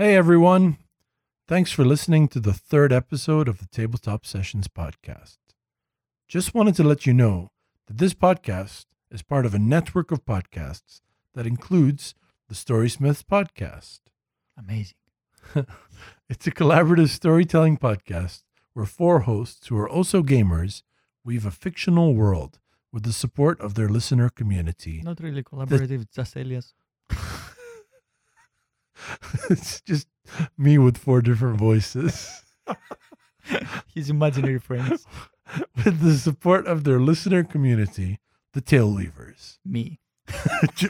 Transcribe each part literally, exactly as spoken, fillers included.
Hey everyone, thanks for listening to the third episode of the Tabletop Sessions Podcast. Just wanted to let you know that this podcast is part of a network of podcasts that includes the StorySmiths podcast. Amazing. It's a collaborative storytelling podcast where four hosts who are also gamers weave a fictional world with the support of their listener community. Not really collaborative, it's just alias. It's just me with four different voices. His imaginary friends. With the support of their listener community, the Tail Weavers. Me.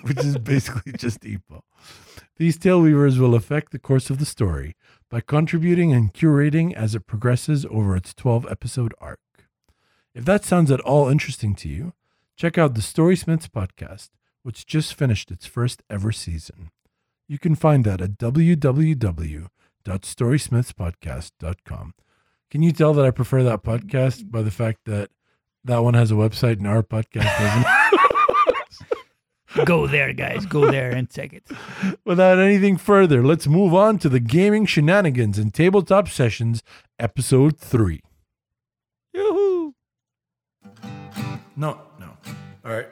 Which is basically just Ippo. These Tail Weavers will affect the course of the story by contributing and curating as it progresses over its twelve-episode arc. If that sounds at all interesting to you, check out the StorySmiths podcast, which just finished its first ever season. You can find that at w w w dot storysmiths podcast dot com. Can you tell that I prefer that podcast by the fact that that one has a website and our podcast doesn't? Go there, guys. Go there and check it. Without anything further, let's move on to the gaming shenanigans and Tabletop Sessions, episode three. Yoo-hoo! No, no. All right.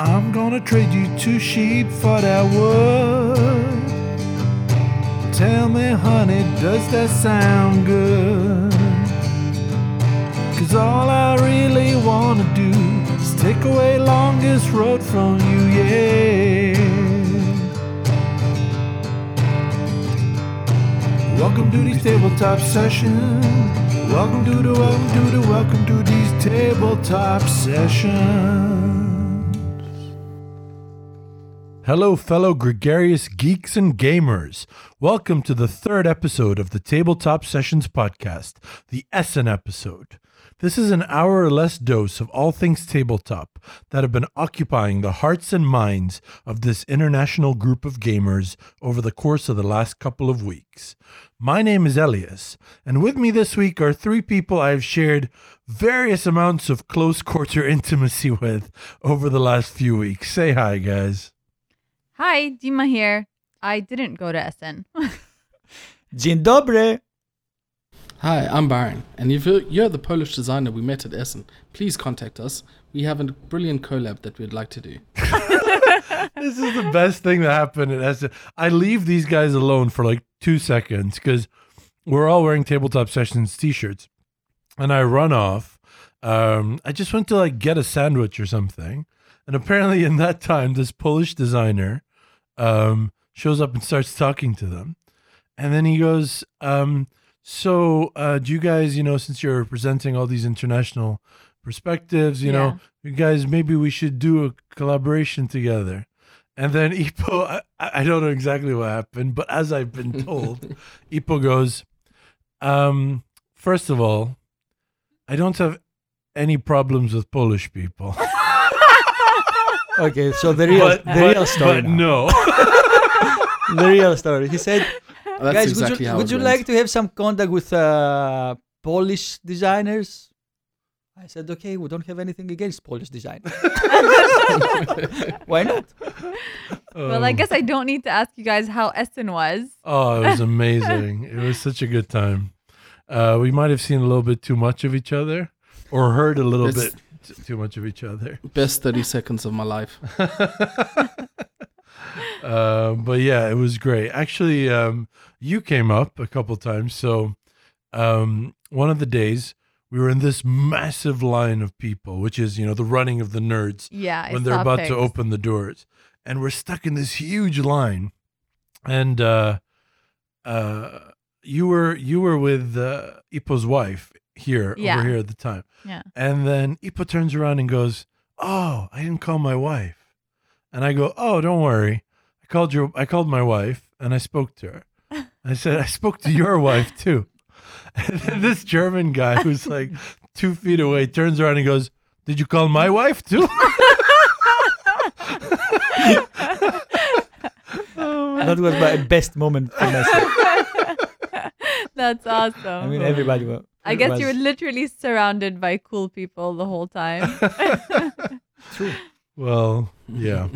I'm gonna trade you two sheep for that wood. Tell me, honey, does that sound good? Cause all I really wanna do is take away longest road from you, yeah. Welcome to these tabletop sessions. Welcome to the, welcome to the, welcome to these tabletop sessions. Hello, fellow gregarious geeks and gamers. Welcome to the third episode of the Tabletop Sessions Podcast, the Essen episode. This is an hour or less dose of all things tabletop that have been occupying the hearts and minds of this international group of gamers over the course of the last couple of weeks. My name is Elias, and with me this week are three people I have shared various amounts of close quarter intimacy with over the last few weeks. Say hi, guys. Hi, Dima here. I didn't go to Essen. Dzień dobry. Hi, I'm Baron, and if you're the Polish designer we met at Essen, please contact us. We have a brilliant collab that we'd like to do. This is the best thing that happened at Essen. I leave these guys alone for like two seconds because we're all wearing Tabletop Sessions t-shirts, and I run off. Um, I just went to like get a sandwich or something. And apparently in that time, this Polish designer um, shows up and starts talking to them. And then he goes, um, so uh, do you guys, you know, since you're presenting all these international perspectives, you yeah. know, you guys, maybe we should do a collaboration together. And then Ippo, I, I don't know exactly what happened, but as I've been told, Ippo goes, um, first of all, I don't have any problems with Polish people. Okay, so the real, but, the real but, story. But no. The real story. He said, oh, guys, exactly would you, would you like to have some contact with uh, Polish designers? I said, okay, we don't have anything against Polish design. Why not? Um, well, I guess I don't need to ask you guys how Essen was. Oh, it was amazing. It was such a good time. Uh, we might have seen a little bit too much of each other or heard a little it's- bit. Too much of each other. Best thirty seconds of my life. uh, but yeah, it was great. Actually, um, you came up a couple times. So um, one of the days we were in this massive line of people, which is, you know, the running of the nerds yeah, when they're about pigs. to open the doors. And we're stuck in this huge line. And uh, uh, you were you were with uh, Ippo's wife. Here, yeah. over here at the time. Yeah. And then Ippo turns around and goes, oh, I didn't call my wife. And I go, oh, don't worry. I called your, I called my wife and I spoke to her. I said, I spoke to your wife too. And then this German guy who's like two feet away turns around and goes, did you call my wife too? That was my best moment for myself. That's awesome. I mean, everybody will. I guess you were literally surrounded by cool people the whole time. True. Well, yeah.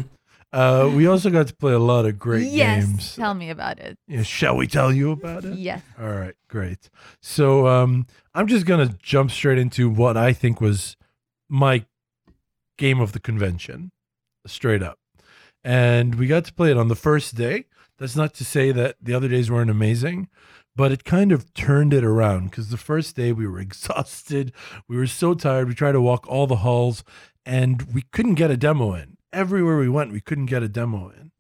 Uh, we also got to play a lot of great yes, games. Yes, tell me about it. Yeah, shall we tell you about it? Yes. All right, great. So um, I'm just going to jump straight into what I think was my game of the convention, straight up. And we got to play it on the first day. That's not to say that the other days weren't amazing, but it kind of turned it around because the first day we were exhausted. We were so tired. We tried to walk all the halls and we couldn't get a demo in. Everywhere we went, we couldn't get a demo in.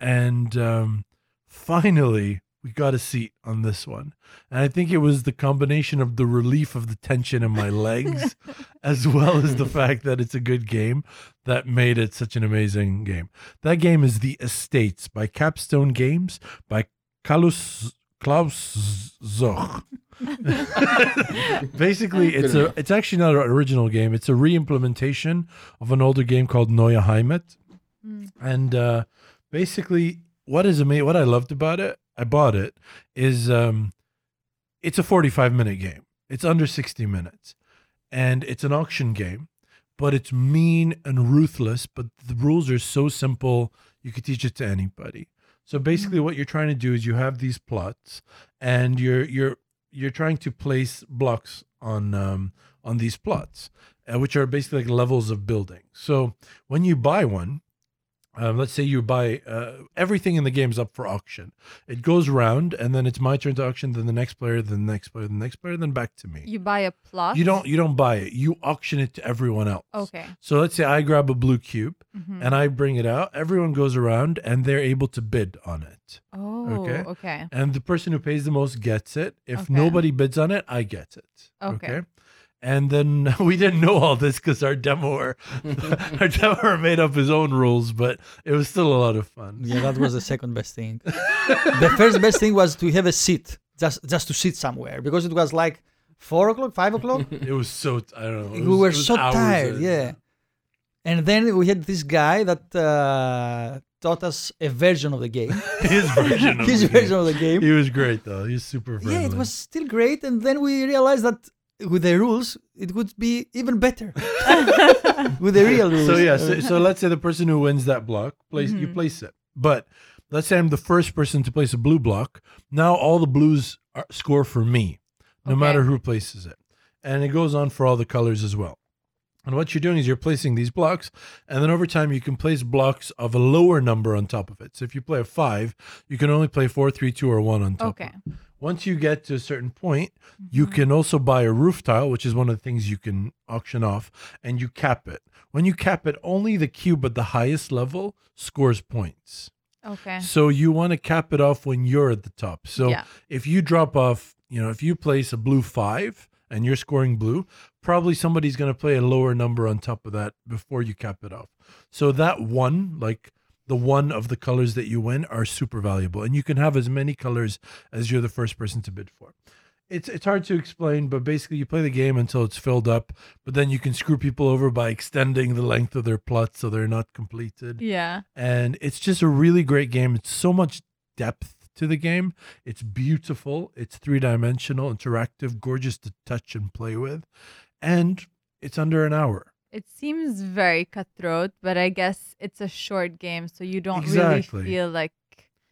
And um, finally, we got a seat on this one. And I think it was the combination of the relief of the tension in my legs, as well as the fact that it's a good game, that made it such an amazing game. That game is The Estates by Capstone Games, by Klaus Zoch. Basically, it's a it's actually not an original game. It's a re-implementation of an older game called Neue Heimat. Mm. And uh, basically, what is ama- what I loved about it, I bought it, is um, it's a forty-five minute game. It's under sixty minutes, and it's an auction game, but it's mean and ruthless. But the rules are so simple, you could teach it to anybody. So basically, what you're trying to do is you have these plots, and you're you're you're trying to place blocks on um, on these plots, uh, which are basically like levels of building. So when you buy one, um, let's say you buy uh, everything in the game is up for auction. It goes round, and then it's my turn to auction. Then the next player, then the next player, the next player, then back to me. You buy a plot. You don't. You don't buy it. You auction it to everyone else. Okay. So let's say I grab a blue cube, mm-hmm. and I bring it out. Everyone goes around, and they're able to bid on it. Oh, okay. okay. And the person who pays the most gets it. If okay. nobody bids on it, I get it. Okay. okay? And then we didn't know all this because our demoer, our demoer made up his own rules, but it was still a lot of fun. Yeah, that was the second best thing. The first best thing was to have a seat, just just to sit somewhere, because it was like four o'clock, five o'clock. It was so I don't know. It was, we were so tired, yeah. And then we had this guy that uh, taught us a version of the game. His version. of His the version game. of the game. He was great though. He was super friendly. Yeah, it was still great. And then we realized that. With the rules, it would be even better. With the real rules. So yeah, so, so let's say the person who wins that block, place mm-hmm. you place it. But let's say I'm the first person to place a blue block. Now all the blues are, score for me, no okay. matter who places it. And it goes on for all the colors as well. And what you're doing is you're placing these blocks, and then over time you can place blocks of a lower number on top of it. So if you play a five, you can only play four, three, two, or one on top okay. of it. Once you get to a certain point, you mm-hmm. can also buy a roof tile, which is one of the things you can auction off, and you cap it. When you cap it, only the cube at the highest level scores points. Okay. So you want to cap it off when you're at the top. So yeah. if you drop off, you know, if you place a blue five and you're scoring blue, probably somebody's going to play a lower number on top of that before you cap it off. So that one, like... the one of the colors that you win are super valuable. And you can have as many colors as you're the first person to bid for. It's it's hard to explain, but basically you play the game until it's filled up, but then you can screw people over by extending the length of their plots so they're not completed. Yeah. And it's just a really great game. It's so much depth to the game. It's beautiful. It's three-dimensional, interactive, gorgeous to touch and play with. And it's under an hour. It seems very cutthroat, but I guess it's a short game, so you don't exactly. really feel like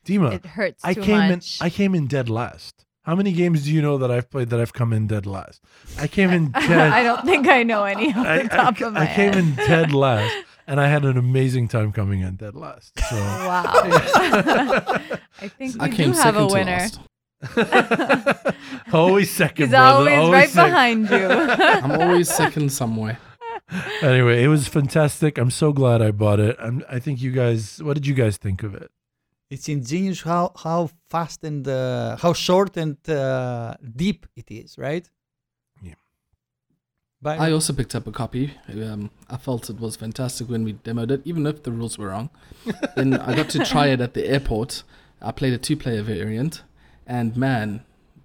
Dima, it hurts I too came much. In, I came in dead last. How many games do you know that I've played that I've come in dead last? I came in dead... I don't think I know any off I, the top I, of my I came head. in dead last, and I had an amazing time coming in dead last. So. Wow. I think we I do have a winner. always second, He's brother. He's always, always right sec- behind you. I'm always second somewhere. Anyway, it was fantastic. I'm so glad I bought it. I'm, I think you guys, what did you guys think of it? It's ingenious how, how fast and uh, how short and uh, deep it is, right? Yeah. But I also picked up a copy. Um, I felt it was fantastic when we demoed it, even if the rules were wrong. Then I got to try it at the airport. I played a two-player variant, and man,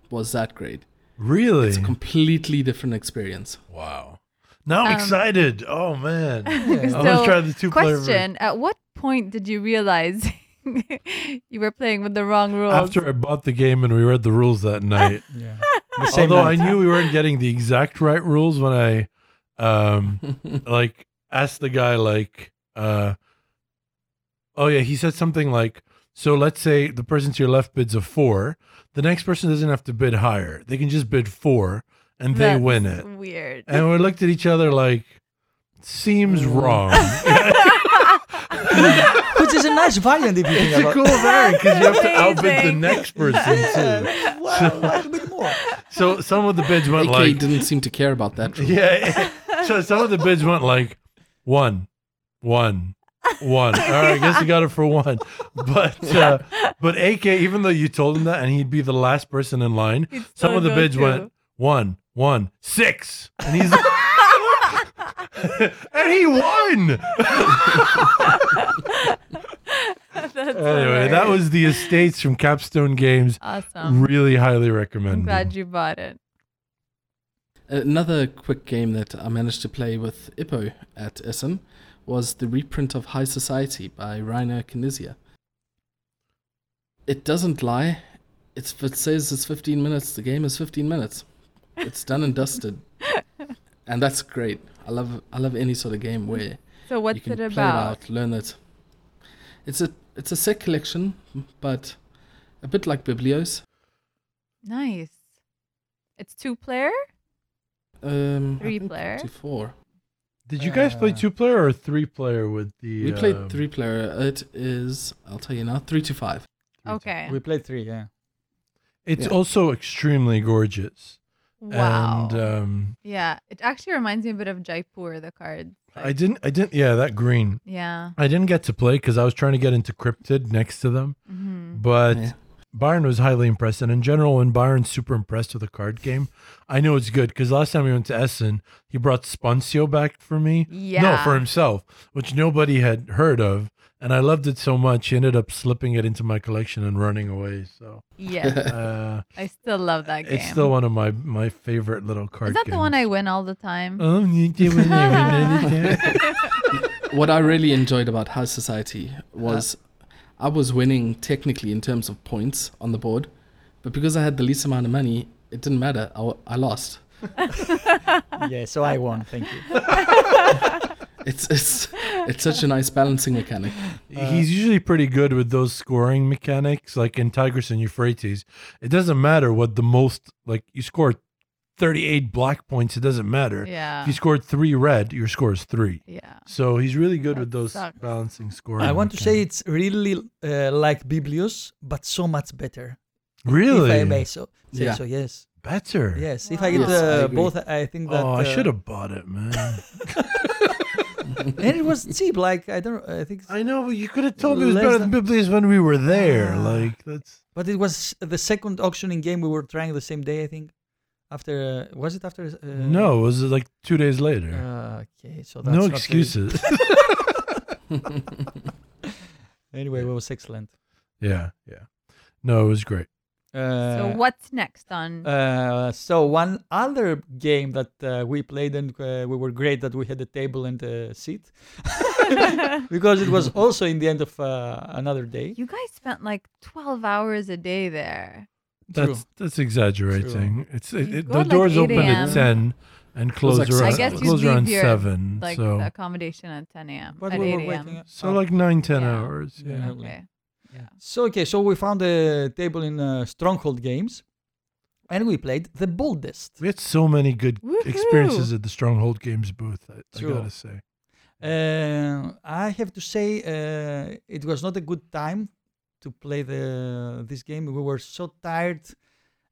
was that great. Really? It's a completely different experience. Wow. Now I'm um, excited. Oh, man. Yeah. So I want to try the two-player version. Question, at what point did you realize you were playing with the wrong rules? After I bought the game and we read the rules that night. yeah. Although night. I knew we weren't getting the exact right rules when I um, like asked the guy, like, uh, Oh yeah, he said something like, so let's say the person to your left bids a four. The next person doesn't have to bid higher. They can just bid four and they That's win it. Weird. And we looked at each other like, seems wrong. Which is a nice variant if you think about it. It's a cool variant because you have to outbid the next person yeah. too. Well, so, a little bit more. So some of the bids went A K like... A K didn't seem to care about that. Really. Yeah. So some of the bids went like, one, one. One. All right, I guess you got it for one. But uh, but A K, even though you told him that and he'd be the last person in line, it's some of the bids to. went one, one, six. And he's and he won. That's anyway, hilarious. That was The Estates from Capstone Games. Awesome. Really highly recommend. I'm glad you bought it. Another quick game that I managed to play with Ippo at Essen was the reprint of High Society by Reiner Knizia. It doesn't lie. It's, it says it's fifteen minutes. The game is fifteen minutes. It's done and dusted. And that's great. I love I love any sort of game where so what's you can it about? play it out, learn it. It's a, it's a set collection, but a bit like Biblios. Nice. It's two-player? Um, Three-player? Two, four. Did you guys uh, play two-player or three-player with the... We played um, three-player. It is, I'll tell you now, three to five. Okay. We played three, yeah. It's yeah. also extremely gorgeous. Wow. And, um, yeah, it actually reminds me a bit of Jaipur, the cards. Like. I didn't, I didn't, yeah, that green. Yeah. I didn't get to play because I was trying to get into Cryptid next to them. Mm-hmm. But... Yeah. Byron was highly impressed, and in general, when Byron's super impressed with a card game, I know it's good, because last time we went to Essen, he brought Spuncio back for me. Yeah. No, for himself, which nobody had heard of, and I loved it so much, he ended up slipping it into my collection and running away, so. Yeah. Uh, I still love that game. It's still one of my, my favorite little card games. Is that games. the one I win all the time? Oh, you can win it. What I really enjoyed about High Society was... Uh, I was winning technically in terms of points on the board, but because I had the least amount of money, it didn't matter. I, I lost. Yeah, so I won. Thank you. It's it's it's such a nice balancing mechanic. Uh, He's usually pretty good with those scoring mechanics, like in Tigris and Euphrates. It doesn't matter what the most, like you score thirty-eight black points, it doesn't matter. Yeah. If you scored three red, your score is three. Yeah. So he's really good that with those sucks. balancing scoring. I want mechanics. to say it's really uh, like Biblios, but so much better. Really? If I may so, say yeah. so, yes. Better? Yes. Wow. If I get uh, I both, I think that... Oh, I uh, should have bought it, man. And it was cheap. Like, I don't I think... I know, but you could have told me it was better than Biblios when we were there. Uh, like, that's... But it was the second auctioning game we were trying the same day, I think. After, uh, was it after? Uh, no, it was like two days later. Uh, okay, so that's no excuses. Anyway, it was excellent. Yeah, yeah. No, it was great. Uh, so what's next on? Uh, so one other game that uh, we played and uh, we were great that we had a table and a seat. Because it was also in the end of uh, another day. You guys spent like twelve hours a day there. That's True. that's exaggerating. True. It's it, it, the doors like open at ten and close like around I close around your, seven. Like so. the accommodation at ten a.m. But at we eight a m. So oh. like nine ten yeah. hours. Yeah. yeah. Okay. Yeah. So okay. So we found a table in uh, Stronghold Games, and we played The Boldest. We had so many good Woohoo! experiences at the Stronghold Games booth. I, I gotta say. Uh, I have to say, uh, it was not a good time to play the this game. We were so tired.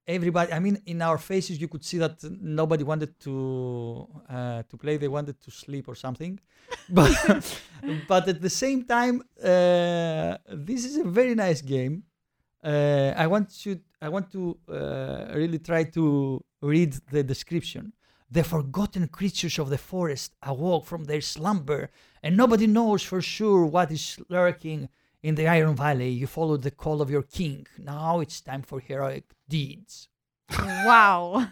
Everybody, I mean, in our faces, you could see that nobody wanted to uh, to play. They wanted to sleep or something. But but at the same time, uh, this is a very nice game. Uh, I want you. I want to uh, really try to read the description. The forgotten creatures of the forest awoke from their slumber, and nobody knows for sure what is lurking in the Iron Valley. You followed the call of your king. Now it's time for heroic deeds. Wow.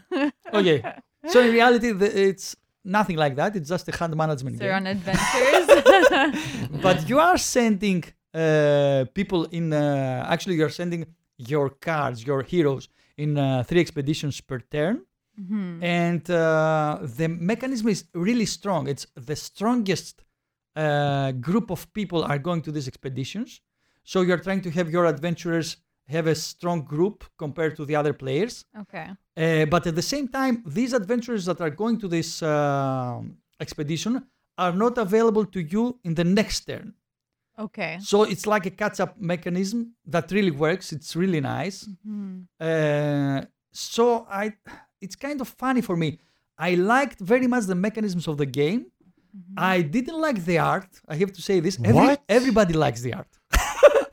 Okay. So in reality, the, it's nothing like that. It's just a hand management game. They're on adventures. But you are sending uh, people in... Uh, actually, you're sending your cards, your heroes, in uh, three expeditions per turn. Mm-hmm. And uh, the mechanism is really strong. It's the strongest uh, group of people are going to these expeditions. So you're trying to have your adventurers have a strong group compared to the other players. Okay. Uh, but at the same time, these adventurers that are going to this uh, expedition are not available to you in the next turn. Okay. So it's like a catch-up mechanism that really works. It's really nice. Mm-hmm. Uh, so I, it's kind of funny for me. I liked very much the mechanisms of the game. Mm-hmm. I didn't like the art. I have to say this. Every, what? Everybody likes the art.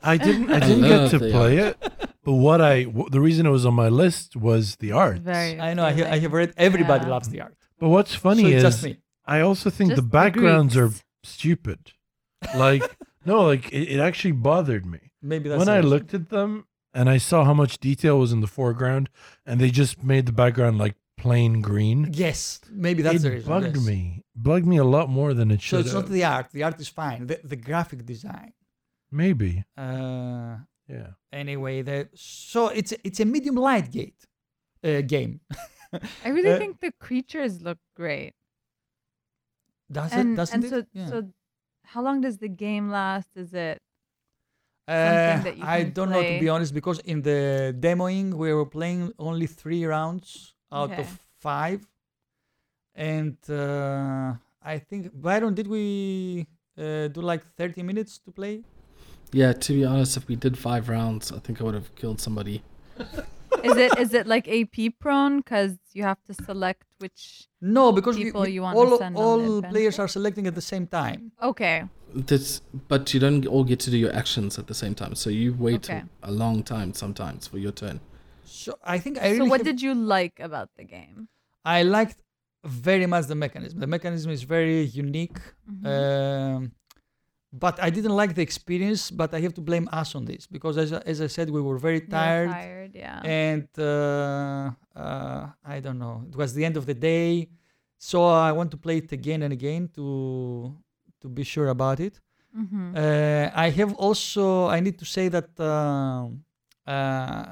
I didn't. I didn't I get to play art. it. But what I, w- the reason it was on my list was the art. Very I know. I, ha- I have read. Everybody yeah. loves the art. But what's funny so is just me. I also think just the backgrounds the are stupid. Like no, like it, it actually bothered me. Maybe that's when I looked at them and I saw how much detail was in the foreground, and they just made the background like plain green. Yes, maybe that's it the reason. It bugged yes. me. Bugged me a lot more than it should. So it's have. Not the art. The art is fine. The, the graphic design. Maybe. Uh, yeah. Anyway, the, so it's it's a medium light gate uh, game. I really uh, think the creatures look great. Does and, it? Doesn't and so, it? Yeah. So, how long does the game last? Is it? Uh, that you I don't play? know, to be honest, because in the demoing we were playing only three rounds out okay. of five, and uh, I think Byron, did we uh, do like thirty minutes to play? Yeah, to be honest, if we did five rounds, I think I would have killed somebody. Is it is it like A P prone? Because you have to select which no, because people we, we, you want all, to send all on the adventure? Players are selecting at the same time. Okay. This, but you don't all get to do your actions at the same time. So you wait okay. a long time sometimes for your turn. So I think I. Really so what have, did you like about the game? I liked very much the mechanism. The mechanism is very unique. Mm-hmm. Um, But I didn't like the experience, but I have to blame us on this because, as as I said, we were very tired. Very tired, yeah. And uh, uh, I don't know. It was the end of the day, so I want to play it again and again to to be sure about it. Mm-hmm. Uh, I have also. I need to say that uh, uh,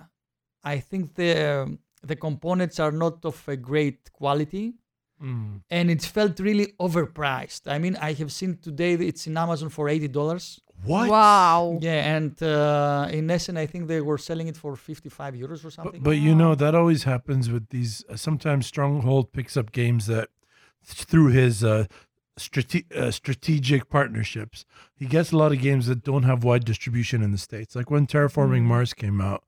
I think the the components are not of a great quality. Mm. And it felt really overpriced. I mean, I have seen today it's in Amazon for eighty dollars. What? Wow. Yeah, and uh, in Essen, I think they were selling it for fifty-five euros or something. But, but you know, that always happens with these. Uh, sometimes Stronghold picks up games that through his uh, strate- uh, strategic partnerships, he gets a lot of games that don't have wide distribution in the States. Like when Terraforming mm. Mars came out,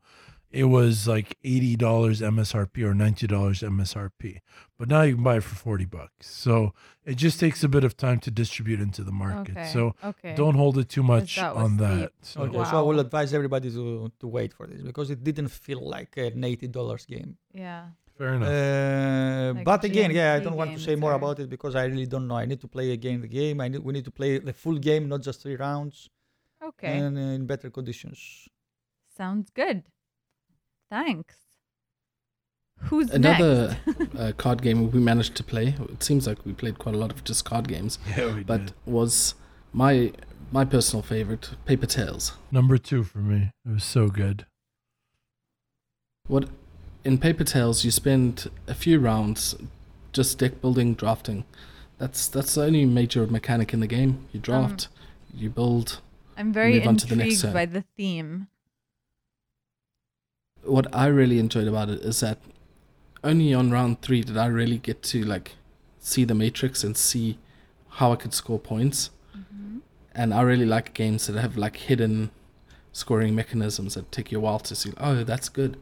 it was like eighty dollars M S R P or ninety dollars M S R P. But now you can buy it for forty bucks. So it just takes a bit of time to distribute into the market. Okay, so okay. don't hold it too much that on that. So, okay, wow. so I will advise everybody to, to wait for this because it didn't feel like an eighty dollars game. Yeah. Fair enough. Uh, like but again, G M T yeah, I don't want to say more or... about it because I really don't know. I need to play again the game. I need, we need to play the full game, not just three rounds. Okay. And in better conditions. Sounds good. Thanks. Who's Another next? uh, card game we managed to play. It seems like we played quite a lot of just card games. Yeah, we but did. was my my personal favorite, Paper Tales. Number two for me. It was so good. What in Paper Tales you spend a few rounds just deck building, drafting. That's that's the only major mechanic in the game. You draft, um, you build. I'm very move intrigued on to the next turn. by the theme. What I really enjoyed about it is that only on round three did I really get to like see the matrix and see how I could score points. Mm-hmm. And I really like games that have like hidden scoring mechanisms that take you a while to see. Oh, that's good.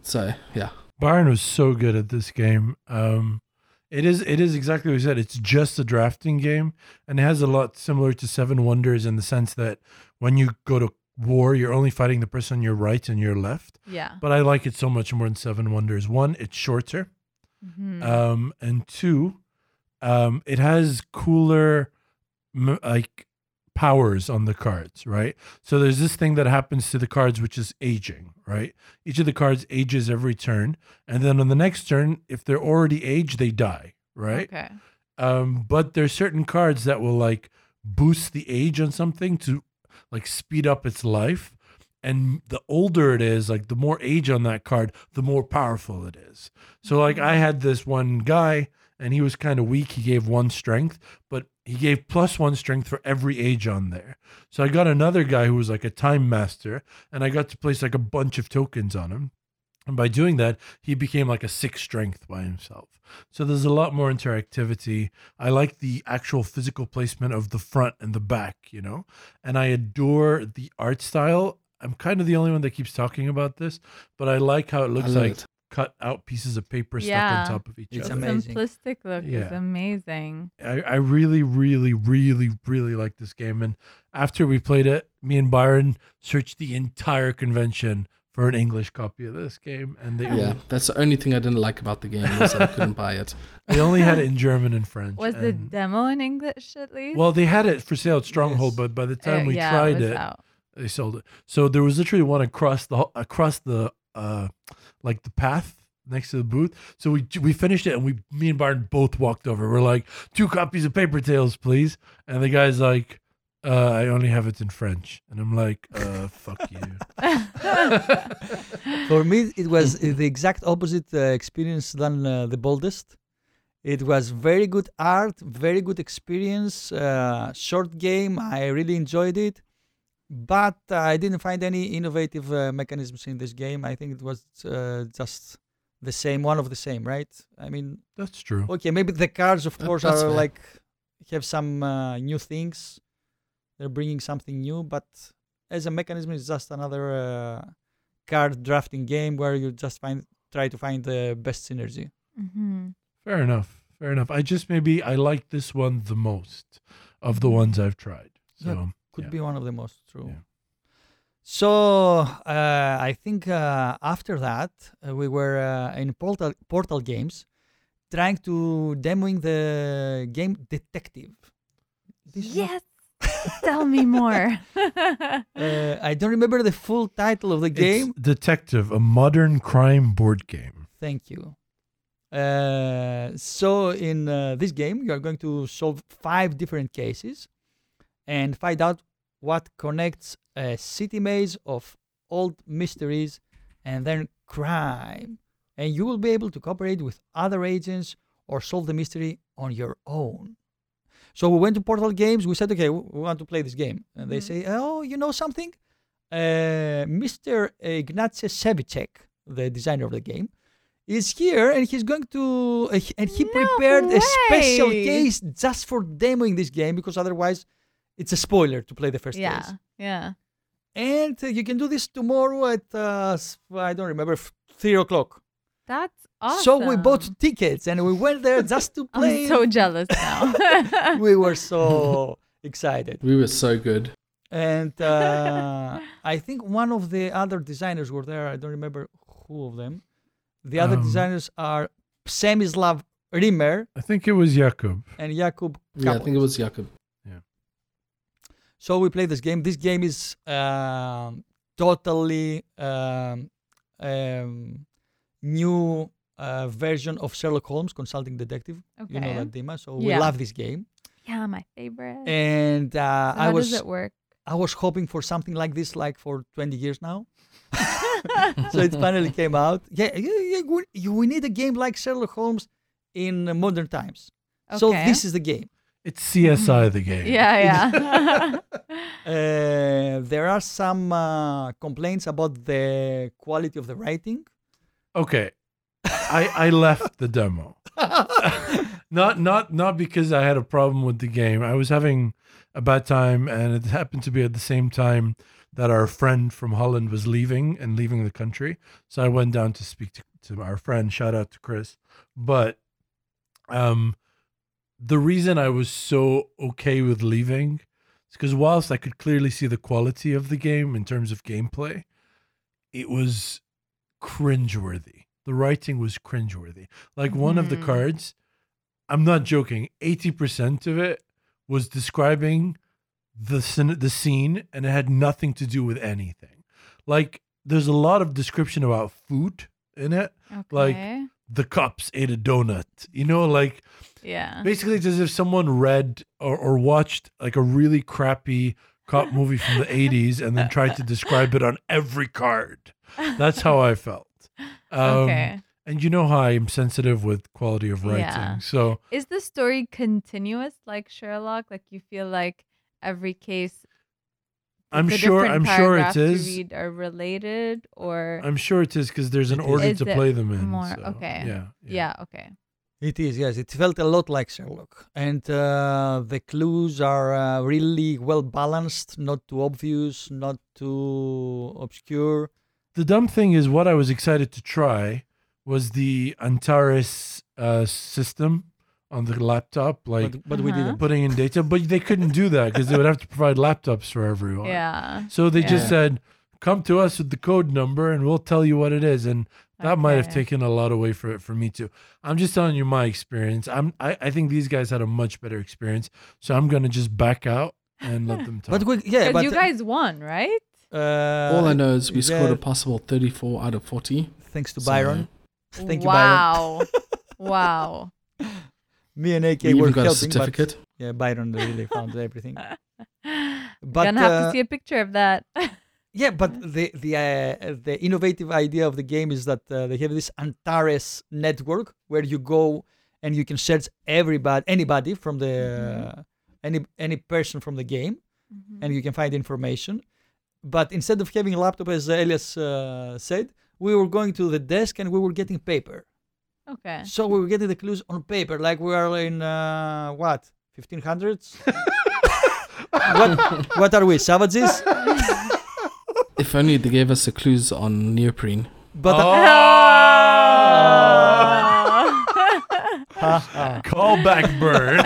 So yeah, Byron was so good at this game. Um, it is it is exactly what you said. It's just a drafting game, and it has a lot similar to Seven Wonders in the sense that when you go to war, you're only fighting the person on your right and your left. Yeah. But I like it so much more than Seven Wonders. One, it's shorter. Mm-hmm. Um, and two, um, it has cooler m- like powers on the cards, right? So there's this thing that happens to the cards, which is aging, right? Each of the cards ages every turn. And then on the next turn, if they're already aged, they die, right? Okay. Um, but there's certain cards that will like boost the age on something to like speed up its life, and the older it is, like the more age on that card, the more powerful it is. So like I had this one guy and he was kind of weak. He gave one strength, but he gave plus one strength for every age on there. So I got another guy who was like a time master, and I got to place like a bunch of tokens on him. And by doing that, he became like a six strength by himself. So there's a lot more interactivity. I like the actual physical placement of the front and the back, you know, and I adore the art style. I'm kind of the only one that keeps talking about this, but I like how it looks like it. Cut out pieces of paper yeah. stuck on top of each it's other. It's simplistic look yeah. is amazing. I, I really, really, really, really like this game. And after we played it, me and Byron searched the entire convention for an English copy of this game. And they yeah, only... that's the only thing I didn't like about the game was that I couldn't buy it. They only had it in German and French. Was and... the demo in English at least? Well, they had it for sale at Stronghold, yes. but by the time it, we yeah, tried it, it out. They sold it. So there was literally one across the across the uh, like the path next to the booth. So we we finished it, and we me and Byron both walked over. We're like, two copies of Paper Tales, please. And the guy's like, uh, I only have it in French. And I'm like, uh, fuck you. For me, it was the exact opposite uh, experience than uh, The Boldest. It was very good art, very good experience, uh, short game. I really enjoyed it. But uh, I didn't find any innovative uh, mechanisms in this game. I think it was uh, just the same, one of the same, right? I mean... That's true. Okay, maybe the cards, of that, course, are fair. Like... have some uh, new things. They're bringing something new, but as a mechanism, it's just another uh, card drafting game where you just find try to find the best synergy. Mm-hmm. Fair enough. Fair enough. I just maybe... I like this one the most of the ones I've tried. So... Yeah. Could yeah. be one of the most true. Yeah. So uh, I think uh, after that uh, we were uh, in Portal Portal Games, trying to demoing the game Detective. This yes, tell me more. uh, I don't remember the full title of the game. It's Detective: A Modern Crime Board Game. Thank you. Uh, so in uh, this game, you are going to solve five different cases and find out what connects a city maze of old mysteries and then crime. And you will be able to cooperate with other agents or solve the mystery on your own. So we went to Portal Games. We said, okay, we want to play this game. And they mm-hmm. say, oh, you know something? Uh, Mister Ignacy Sevicek, the designer of the game, is here, and he's going to... Uh, and he no prepared way. a special case just for demoing this game, because otherwise... it's a spoiler to play the first yeah, case. Yeah, yeah. And uh, you can do this tomorrow at, uh, I don't remember, three o'clock. That's awesome. So we bought tickets and we went there just to play. I'm so jealous now. We were so excited. We were so good. And uh, I think one of the other designers were there. I don't remember who of them. The other um, designers are Przemysław Rimer. I think it was Jakub. And Jakub. Yeah, I think it was Jakub. So we play this game. This game is um, totally um, um, new uh, version of Sherlock Holmes Consulting Detective. Okay. You know that, Dima. So yeah. we love this game. Yeah, my favorite. And uh, so I was. How does it work? I was hoping for something like this, like for twenty years now. So it finally came out. Yeah, yeah, yeah, we need a game like Sherlock Holmes in modern times. Okay. So this is the game. It's C S I, the game. Yeah, yeah. uh, there are some uh, complaints about the quality of the writing. Okay. I, I left the demo. not not not because I had a problem with the game. I was having a bad time, and it happened to be at the same time that our friend from Holland was leaving and leaving the country. So I went down to speak to, to our friend. Shout out to Chris. But... um. The reason I was so okay with leaving is because whilst I could clearly see the quality of the game in terms of gameplay, it was cringeworthy. The writing was cringeworthy. Like mm-hmm. one of the cards, I'm not joking, eighty percent of it was describing the scene, the scene, and it had nothing to do with anything. Like, there's a lot of description about food in it. Okay. Like, the cops ate a donut, you know, like... Yeah. Basically, it's as if someone read or, or watched like a really crappy cop movie from the eighties and then tried to describe it on every card. That's how I felt. Um, okay. And you know how I'm sensitive with quality of writing. Yeah. So is the story continuous like Sherlock? Like you feel like every case I'm sure I'm sure it is read are related or I'm sure it is because there's an order to play them in. More, so, okay. Yeah, yeah. Yeah, okay. It is, yes. It felt a lot like Sherlock. And uh, the clues are uh, really well balanced, not too obvious, not too obscure. The dumb thing is what I was excited to try was the Antares uh, system on the laptop, like but, but uh-huh. we didn't putting in data, but they couldn't do that because they would have to provide laptops for everyone. Yeah. So they yeah. just said, come to us with the code number and we'll tell you what it is. And that okay. might have taken a lot away for for me too. I'm just telling you my experience. I'm I, I think these guys had a much better experience, so I'm gonna just back out and let them talk. But we, yeah, but you guys won, right? Uh, All I know is we yeah. scored a possible thirty-four out of forty, thanks to so. Byron. Thank wow. you, Byron. Wow, wow. Me and A K we were even got helping, a certificate. But, yeah, Byron really found everything. But gonna have uh, to see a picture of that. Yeah, but the the uh, the innovative idea of the game is that uh, they have this Antares network where you go and you can search everybody, anybody from the mm-hmm. uh, any any person from the game, mm-hmm. and you can find information. But instead of having a laptop, as Elias uh, said, we were going to the desk and we were getting paper. Okay. So we were getting the clues on paper, like we are in uh, what fifteen hundreds. What what are we, savages? If only they gave us the clues on neoprene. But oh. uh, call back, Bird.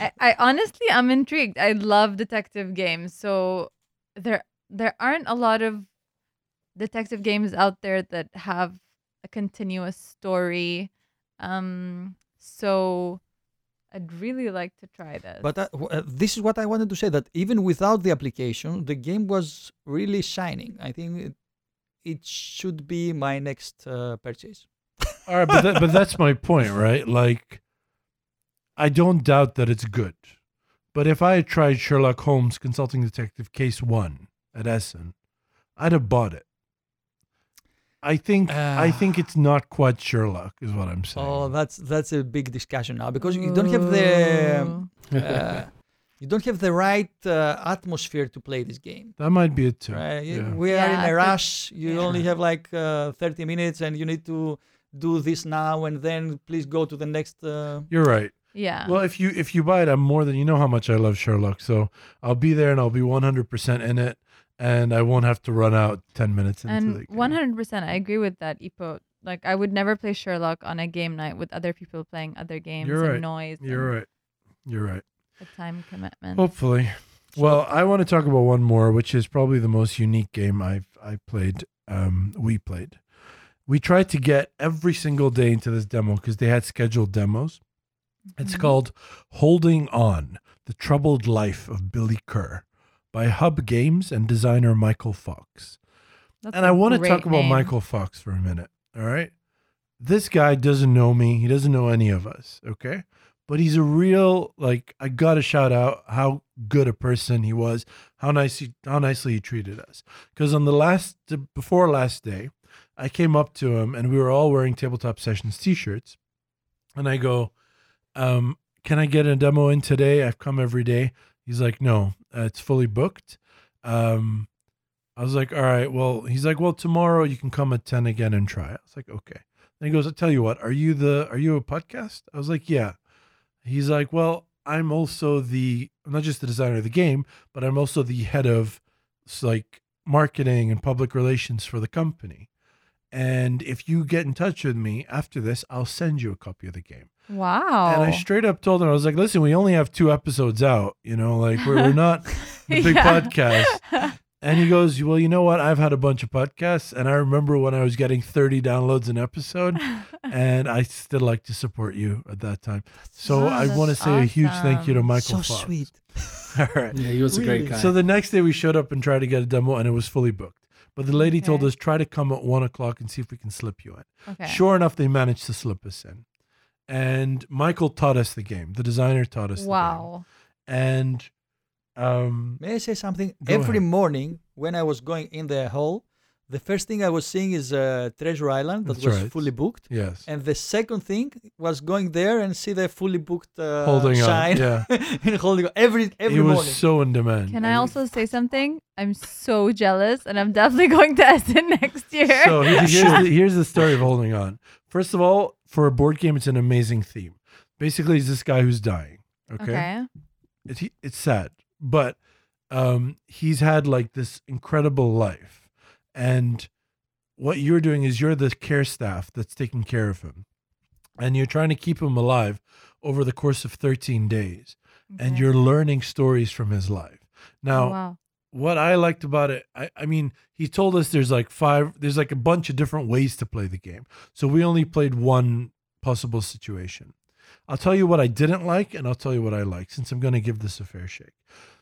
I, I honestly, I'm intrigued. I love detective games, so there there aren't a lot of detective games out there that have a continuous story. Um, so. I'd really like to try this. But uh, w- uh, this is what I wanted to say, that even without the application, the game was really shining. I think it, it should be my next uh, purchase. All right, but, that, but that's my point, right? Like, I don't doubt that it's good. But if I had tried Sherlock Holmes Consulting Detective Case one at Essen, I'd have bought it. I think uh, I think it's not quite Sherlock, is what I'm saying. Oh, that's that's a big discussion now because you don't have the uh, you don't have the right uh, atmosphere to play this game. That might be it too. Right? Yeah. We are yeah, in a rush. You yeah. only have like uh, thirty minutes, and you need to do this now and then. Please go to the next. Uh... You're right. Yeah. Well, if you if you buy it, I'm more than you know how much I love Sherlock. So I'll be there, and I'll be one hundred percent in it. And I won't have to run out ten minutes into and the game. And one hundred percent, I agree with that, Ippo. Like, I would never play Sherlock on a game night with other people playing other games You're right. and noise. You're and right. You're right. The time commitment. Hopefully. Well, I want to talk about one more, which is probably the most unique game I've I played. Um, we played. We tried to get every single day into this demo because they had scheduled demos. Mm-hmm. It's called Holding On: The Troubled Life of Billy Kerr, by Hub Games and designer Michael Fox. That's and I want to talk about name. Michael Fox for a minute, all right? This guy doesn't know me. He doesn't know any of us, okay? But he's a real, like, I got to shout out how good a person he was, how nice he, how nicely he treated us. Because on the last, before last day, I came up to him and we were all wearing Tabletop Sessions t-shirts. And I go, um, can I get a demo in today? I've come every day. He's like, no, uh, it's fully booked. Um, I was like, all right, well, he's like, well, tomorrow you can come at ten again and try it. I was like, okay. Then he goes, I'll tell you what, are you the, are you a podcast? I was like, yeah. He's like, well, I'm also the, I'm not just the designer of the game, but I'm also the head of like marketing and public relations for the company. And if you get in touch with me after this, I'll send you a copy of the game. Wow. And I straight up told him, I was like, listen, we only have two episodes out, you know, like we're, we're not a big yeah. podcast. And he goes, well, you know what? I've had a bunch of podcasts and I remember when I was getting thirty downloads an episode and I still like to support you at that time. So oh, I want to say awesome. a huge thank you to Michael so Fox. sweet. All right. Yeah, he was really? a great guy. So the next day we showed up and tried to get a demo and it was fully booked. But the lady okay. told us, try to come at one o'clock and see if we can slip you in. Okay. Sure enough, they managed to slip us in. And Michael taught us the game. The designer taught us wow. the game. And um, may I say something? Every ahead. morning when I was going in the hall, The first thing I was seeing is uh, Treasure Island that That's was right. fully booked. Yes. And the second thing was going there and see the fully booked uh, holding sign. Holding on, yeah. And holding on every, every it morning. It was so in demand. Can I also say something? I'm so jealous, and I'm definitely going to Essen next year. So here's, here's, the, here's the story of Holding On. First of all, for a board game, it's an amazing theme. Basically, it's this guy who's dying. Okay. okay. It's, it's sad, but um, he's had like this incredible life. And what you're doing is you're the care staff that's taking care of him. And you're trying to keep him alive over the course of thirteen days. Okay. And you're learning stories from his life. Now, oh, wow. what I liked about it, I, I mean, he told us there's like five, there's like a bunch of different ways to play the game. So we only played one possible situation. I'll tell you what I didn't like, and I'll tell you what I liked, since I'm going to give this a fair shake.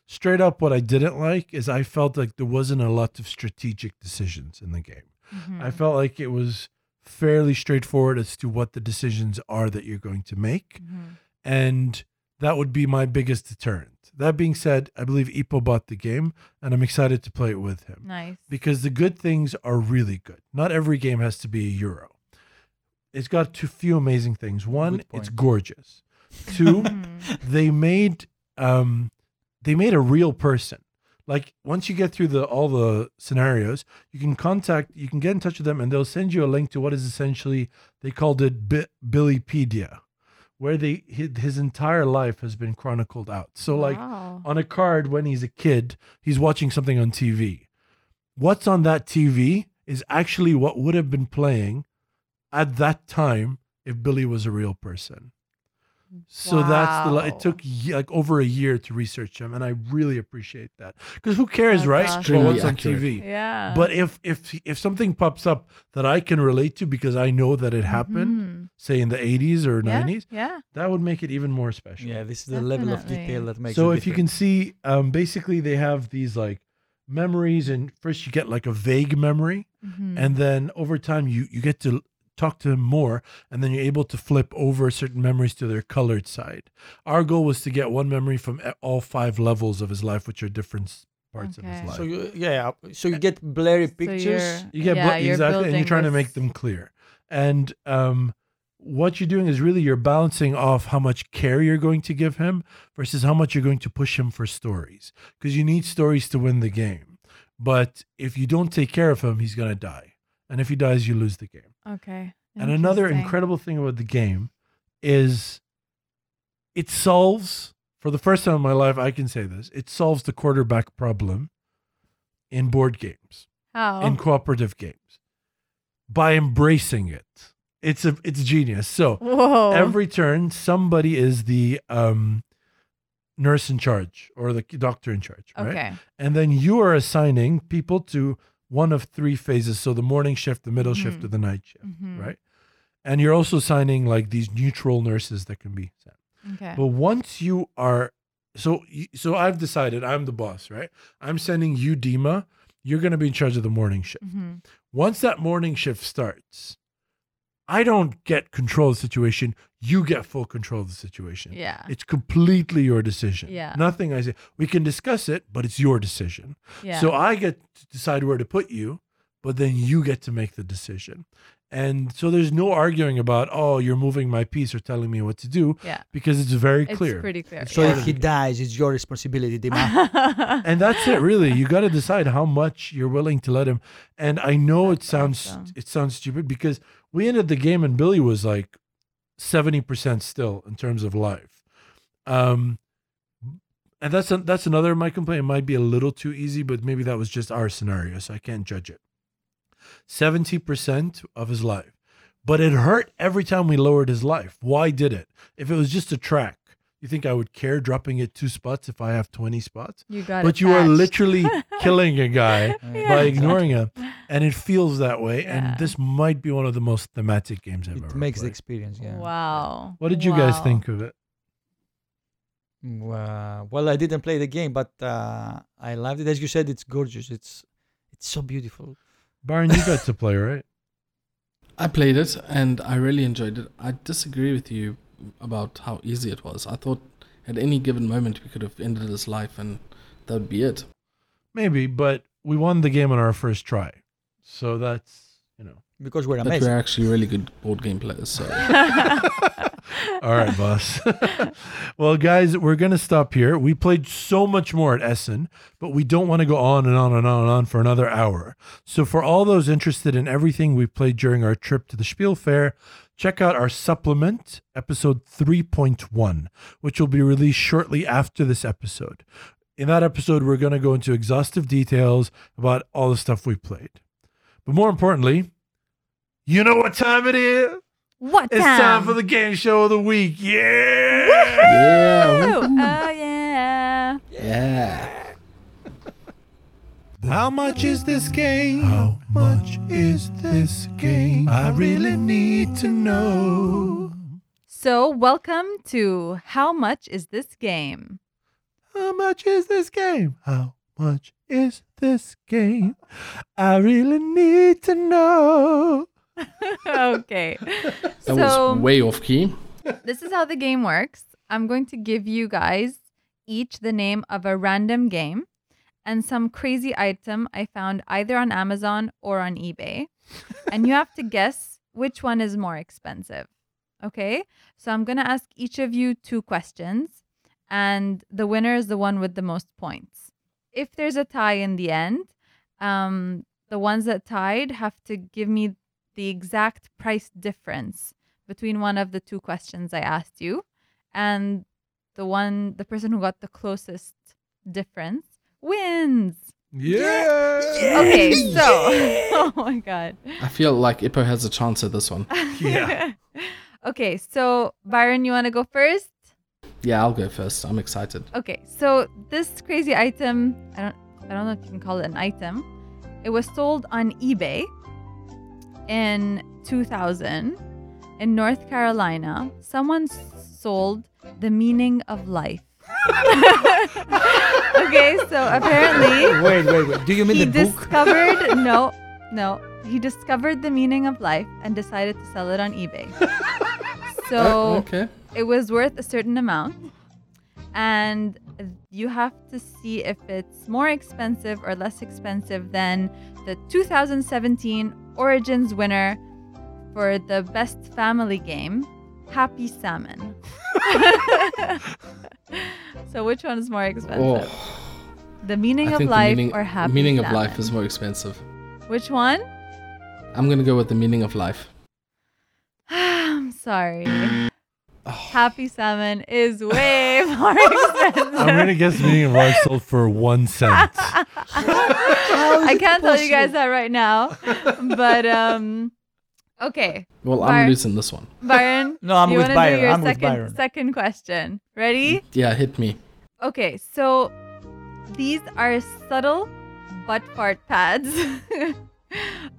Straight up, what I didn't like is I felt like there wasn't a lot of strategic decisions in the game. Mm-hmm. I felt like it was fairly straightforward as to what the decisions are that you're going to make. Mm-hmm. And that would be my biggest deterrent. That being said, I believe Ippo bought the game, and I'm excited to play it with him. Nice. Because the good things are really good. Not every game has to be a Euro. It's got two few amazing things. One, it's gorgeous. Two, they made... Um, They made a real person. Like once you get through the all the scenarios, you can contact, you can get in touch with them, and they'll send you a link to what is essentially they called it B- Billypedia, where they his, his entire life has been chronicled out. So like wow. on a card when he's a kid, he's watching something on T V. What's on that T V is actually what would have been playing at that time if Billy was a real person. So wow. that's the, it took like over a year to research them, and I really appreciate that because who cares, that's right? Awesome. What's on T V? Yeah. But if if if something pops up that I can relate to because I know that it happened, mm-hmm. say in the eighties or yeah, nineties, yeah, that would make it even more special. Yeah, this is the Definitely. level of detail that makes. So it if different. you can see, um, basically they have these like memories, and first you get like a vague memory, mm-hmm. and then over time you you get to. talk to them more, and then you're able to flip over certain memories to their colored side. Our goal was to get one memory from all five levels of his life, which are different parts okay. of his life. So you, yeah, so you get blurry pictures. So you get yeah, bl- exactly, and you're trying this. to make them clear. And um, what you're doing is really you're balancing off how much care you're going to give him versus how much you're going to push him for stories, because you need stories to win the game. But if you don't take care of him, he's going to die. And if he dies, you lose the game. Okay. And another incredible thing about the game is it solves, for the first time in my life, I can say this, it solves the quarterback problem in board games. How? In cooperative games. By embracing it. It's a it's genius. So Whoa. every turn, somebody is the um, nurse in charge or the doctor in charge, right? Okay. And then you are assigning people to... one of three phases. So the morning shift, the middle mm-hmm. shift, or the night shift, mm-hmm. right? And you're also signing like these neutral nurses that can be sent. Okay. But once you are, so so I've decided I'm the boss, right? I'm sending you, Dima. You're going to be in charge of the morning shift. Mm-hmm. Once that morning shift starts, I don't get control of the situation. You get full control of the situation. Yeah. It's completely your decision. Yeah. Nothing I say. We can discuss it, but it's your decision. Yeah. So I get to decide where to put you, but then you get to make the decision. And so there's no arguing about, oh, you're moving my piece or telling me what to do. Yeah. Because it's very clear. It's pretty clear. So yeah. if he dies, it's your responsibility, Dima. And that's it, really. You got to decide how much you're willing to let him. And I know that's it sounds awesome. it sounds stupid because we ended the game and Billy was like seventy percent still in terms of life. Um, and that's a, that's another my complaint. It might be a little too easy, but maybe that was just our scenario, so I can't judge it. seventy percent of his life. But it hurt every time we lowered his life. Why did it? If it was just a track, you think I would care dropping it two spots if I have twenty spots? You got but it you patched. are literally killing a guy yeah, by ignoring him. And it feels that way. Yeah. And this might be one of the most thematic games I've it ever played. It makes the experience, yeah. Wow. What did you wow. guys think of it? Uh, well, I didn't play the game, but uh, I loved it. As you said, it's gorgeous. It's It's so beautiful. Byron, you got to play, right? I played it, and I really enjoyed it. I disagree with you about how easy it was. I thought at any given moment we could have ended his life, and that would be it. Maybe, but we won the game on our first try. So that's, you know. Because we're amazing. But we're actually really good board game players. So. All right, boss. Well, guys, we're going to stop here. We played so much more at Essen, but we don't want to go on and on and on and on for another hour. So for all those interested in everything we played during our trip to the Spiel Fair, check out our supplement, episode three point one, which will be released shortly after this episode. In that episode, we're going to go into exhaustive details about all the stuff we played. But more importantly, you know what time it is? What time? It's time for the game show of the week. Yeah! Yeah. Oh, yeah. Yeah. How much is this game? How much is this game? I really need to know. So, welcome to How Much Is This Game? How much is this game? How much is this game? I really need to know. Okay. That so, was way off key. This is how the game works. I'm going to give you guys each the name of a random game and some crazy item I found either on Amazon or on eBay. And you have to guess which one is more expensive. Okay? So I'm going to ask each of you two questions. And the winner is the one with the most points. If there's a tie in the end, um, the ones that tied have to give me the exact price difference between one of the two questions I asked you, and the one, the person who got the closest difference wins. Yeah. yeah. Okay. So, yeah. Oh my god. I feel like Ippo has a chance at this one. Yeah. Okay. So, Byron, you want to go first? Yeah, I'll go first. I'm excited. Okay. So this crazy item, I don't, I don't know if you can call it an item. It was sold on eBay in two thousand in North Carolina. Someone sold The Meaning of Life. Okay, so apparently wait wait wait do you mean he the discovered book? no no he discovered The Meaning of Life and decided to sell it on eBay. So uh, okay. It was worth a certain amount, and you have to see if it's more expensive or less expensive than the two thousand seventeen Origins winner for the best family game, Happy Salmon. So which one is more expensive? Oh. The Meaning I of Life meaning, or Happy meaning Salmon? Meaning of Life is more expensive. Which one? I'm going to go with The Meaning of Life. I'm sorry. Oh. Happy Salmon is way more expensive. I'm going to guess Meaning of Life sold for one cent. I can't tell you guys that right now. But, um, okay. Well, Byron, I'm losing this one. Byron? No, I'm you with Byron. Your I'm second, with Byron. Second question. Ready? Yeah, hit me. Okay, so these are subtle butt fart pads.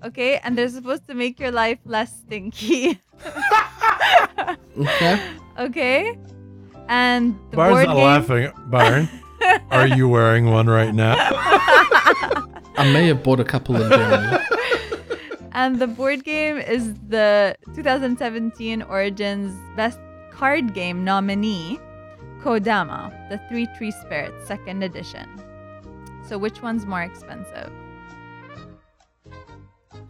Okay, and they're supposed to make your life less stinky. Okay. Okay. And the Byron's board not game... laughing. Byron, are you wearing one right now? I may have bought a couple in Germany. And the board game is the two thousand seventeen Origins Best Card Game nominee, Kodama, The Three Tree Spirits, second edition. So which one's more expensive?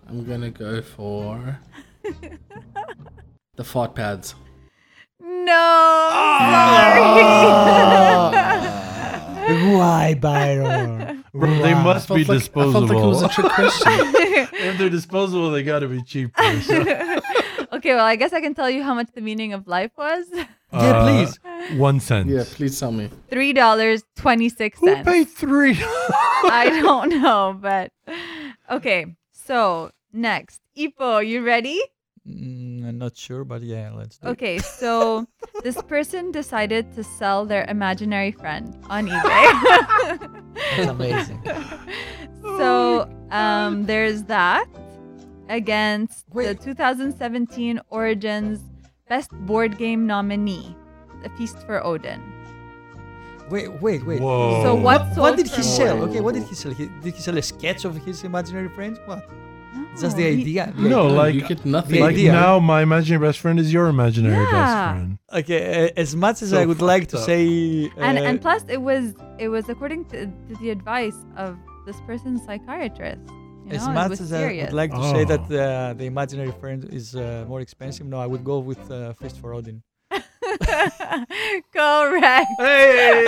I'm going to go for... the fart pads. No! Oh! Sorry! Why, Byron? Why? They must be like, disposable. I felt like it was a trick question. If they're disposable, they got to be cheaper. So. Okay, well, I guess I can tell you how much The Meaning of Life was. Uh, yeah, please. One cent. Yeah, please tell me. three dollars and twenty-six cents. Who paid three dollars? I don't know, but... Okay, so... Next. Ipo, you ready? Mm, I'm not sure, but yeah, let's do okay, it. Okay, so this person decided to sell their imaginary friend on eBay. That's amazing. So um, there's that against Wait. the two thousand seventeen Origins Best Board Game nominee, A Feast for Odin. Wait, wait, wait. Whoa. So what, what did he sell? Okay, what did he sell? He, did he sell a sketch of his imaginary friend? What? Just the idea. The no, idea. like you get nothing. Like idea. Now, my imaginary best friend is your imaginary yeah. best friend. Okay, uh, as much as so I would like to up. say, uh, and and plus it was it was according to, to the advice of this person's psychiatrist. You as know, much as I would like to oh. say that uh, the imaginary friend is uh, more expensive, no, I would go with uh, Feast for Odin. Correct. Hey!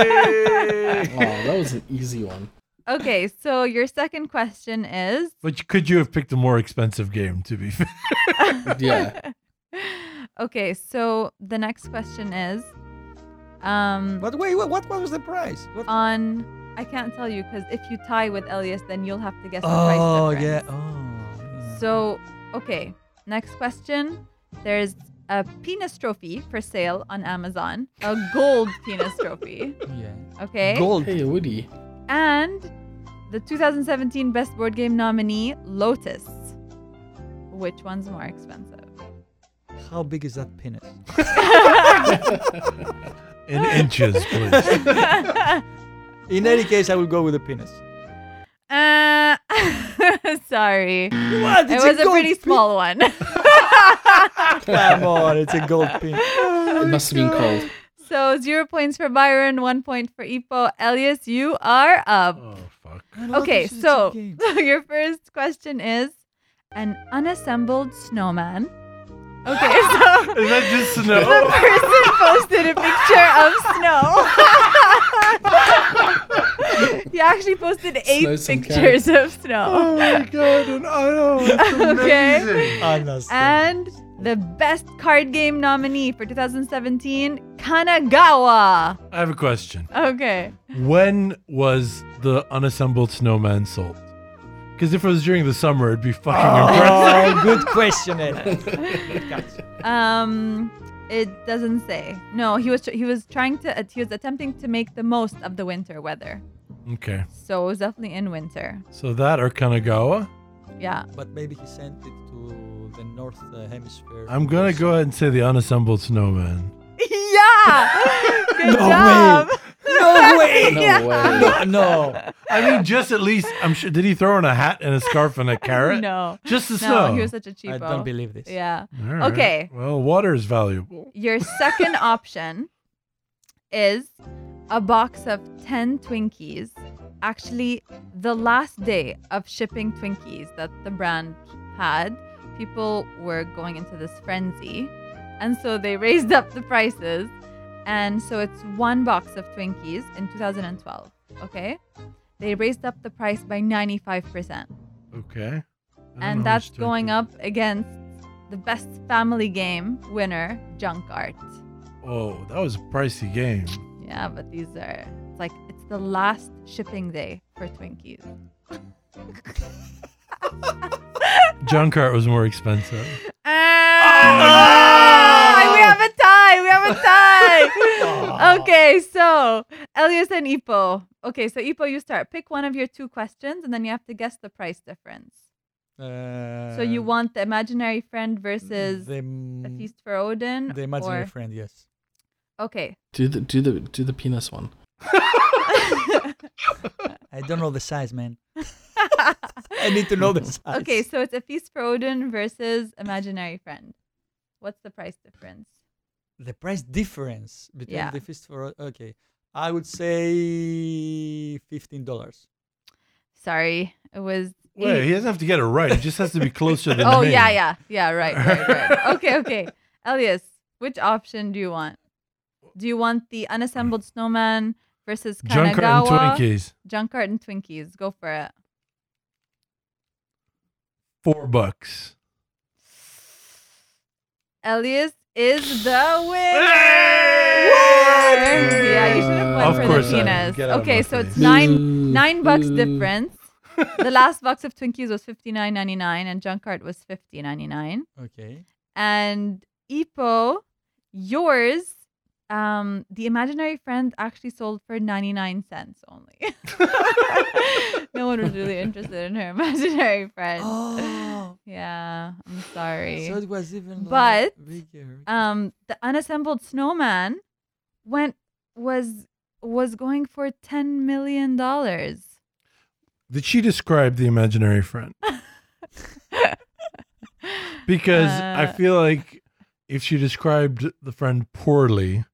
Oh, that was an easy one. Okay, so your second question is... But could you have picked a more expensive game, to be fair? Yeah. Okay, so the next question is... Um, but wait, wait what, what was the price? What? On... I can't tell you, because if you tie with Elias, then you'll have to guess the oh, price difference. Yeah. Oh, yeah. So, okay. Next question. There's a penis trophy for sale on Amazon. A gold penis trophy. Yeah. Okay. Gold. Hey, Woody. And the two thousand seventeen Best Board Game nominee, Lotus. Which one's more expensive? How big is that penis? In inches, please. In any case, I will go with a penis. Uh, sorry. What? It was a, a pretty pe- small one. Come on, it's a gold penis. Oh, it must God. have been cold. So zero points for Byron, one point for Ipo. Elias, you are up. Oh, fuck. Okay, so your first question is an unassembled snowman. Okay, so is that just snow? The person posted a picture of snow. He actually posted eight Snow pictures of snow. Oh my god, and oh, it's amazing. Okay. Honestly. And the best card game nominee for twenty seventeen, Kanagawa. I have a question. Okay. When was the unassembled snowman sold? Because if it was during the summer, it'd be fucking oh, impressive. Oh, good question, Ed. um, it doesn't say. No, he was he was trying to he was attempting to make the most of the winter weather. Okay. So it was definitely in winter. So that or Kanagawa. Yeah. But maybe he sent it to the North uh, Hemisphere. I'm gonna go ahead and say the unassembled snowman. Yeah. Good no job. Way. No way! No yeah. way! No, no, I mean, just at least I'm sure. Did he throw in a hat and a scarf and a carrot? No, just the no, snow. No, he was such a cheapo. I don't believe this. Yeah. Right. Okay. Well, water is valuable. Your second option is a box of ten Twinkies. Actually, the last day of shipping Twinkies that the brand had, people were going into this frenzy, and so they raised up the prices. And so it's one box of Twinkies in two thousand twelve, okay? They raised up the price by ninety-five percent. Okay. And that's going up against the best family game winner, Junk Art. Oh, that was a pricey game. Yeah, but these are, it's like, it's the last shipping day for Twinkies. Junk Art was more expensive. Uh, oh, no! We have a tie. We have a tie. Oh. Okay, so Elias and Ipo. Okay, so Ipo, you start. Pick one of your two questions, and then you have to guess the price difference. Uh, so you want the imaginary friend versus the, the Feast for Odin? The imaginary or... friend, yes. Okay. Do the do the do the penis one. I don't know the size, man. I need to know the size. Okay, so it's A Feast for Odin versus Imaginary Friend. What's the price difference? The price difference between yeah. the Feast for Odin. Okay, I would say fifteen dollars. Sorry, it was... Wait, eight. He doesn't have to get it right. It just has to be closer than Oh, name. yeah, yeah. Yeah, right, right, right. Okay, okay. Elias, which option do you want? Do you want the Unassembled Snowman versus Kanagawa? Junk Art and Twinkies. Junk Art and Twinkies. Go for it. Four bucks. Elias is the winner. Yeah, you should have won uh, for the penis. Okay, so it's nine nine bucks difference. The last box of Twinkies was fifty-nine ninety-nine, and Junk Art was fifty ninety-nine. Okay. And Ipo, yours, um, the imaginary friend actually sold for ninety-nine cents only. No one was really interested in her imaginary friend. Oh. Yeah, I'm sorry. So it was even but, like bigger. Um, the unassembled snowman went was was going for ten million dollars. Did she describe the imaginary friend? Because uh, I feel like if she described the friend poorly,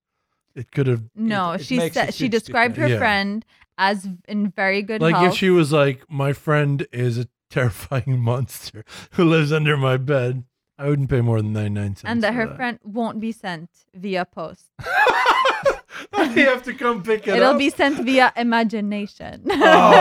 it could have... No, it, it she said she described different. her yeah. friend as in very good like health. Like if she was like, my friend is a terrifying monster who lives under my bed. I wouldn't pay more than ninety-nine cents. And that her that. friend won't be sent via post. You have to come pick it It'll up. It'll be sent via imagination. Oh,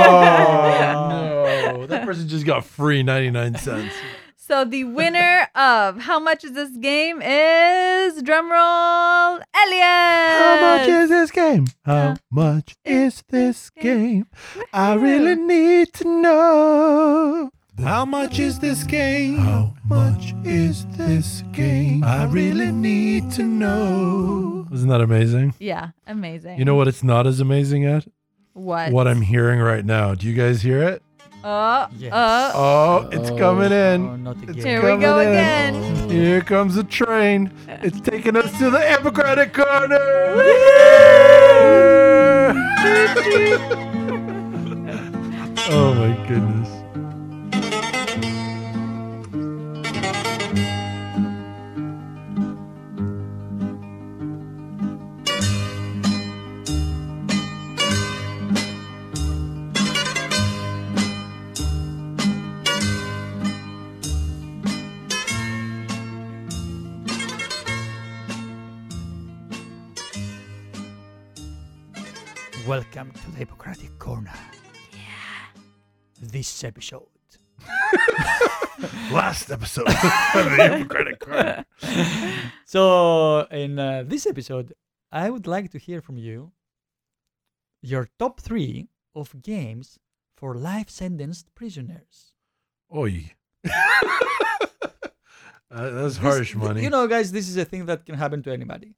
no. That person just got free ninety-nine cents. So the winner of How Much Is This Game is, drumroll, Elliot. How much is this game? How much is this game? I really need to know. How much is this game? How much is this game? I really need to know. Isn't that amazing? Yeah, amazing. You know what it's not as amazing at? What? What I'm hearing right now. Do you guys hear it? Oh, yes. oh, oh, it's coming in. Oh, not again. It's Here we go in. again. Oh. Here comes the train. It's taking us to the Ippokratic Corner. Oh, my goodness. Welcome to the Ippokratic Corner. Yeah. This episode. Last episode of the Ippokratic Corner. So, in uh, this episode, I would like to hear from you your top three of games for life-sentenced prisoners. Oi. uh, that's harsh, money. You know, guys, this is a thing that can happen to anybody.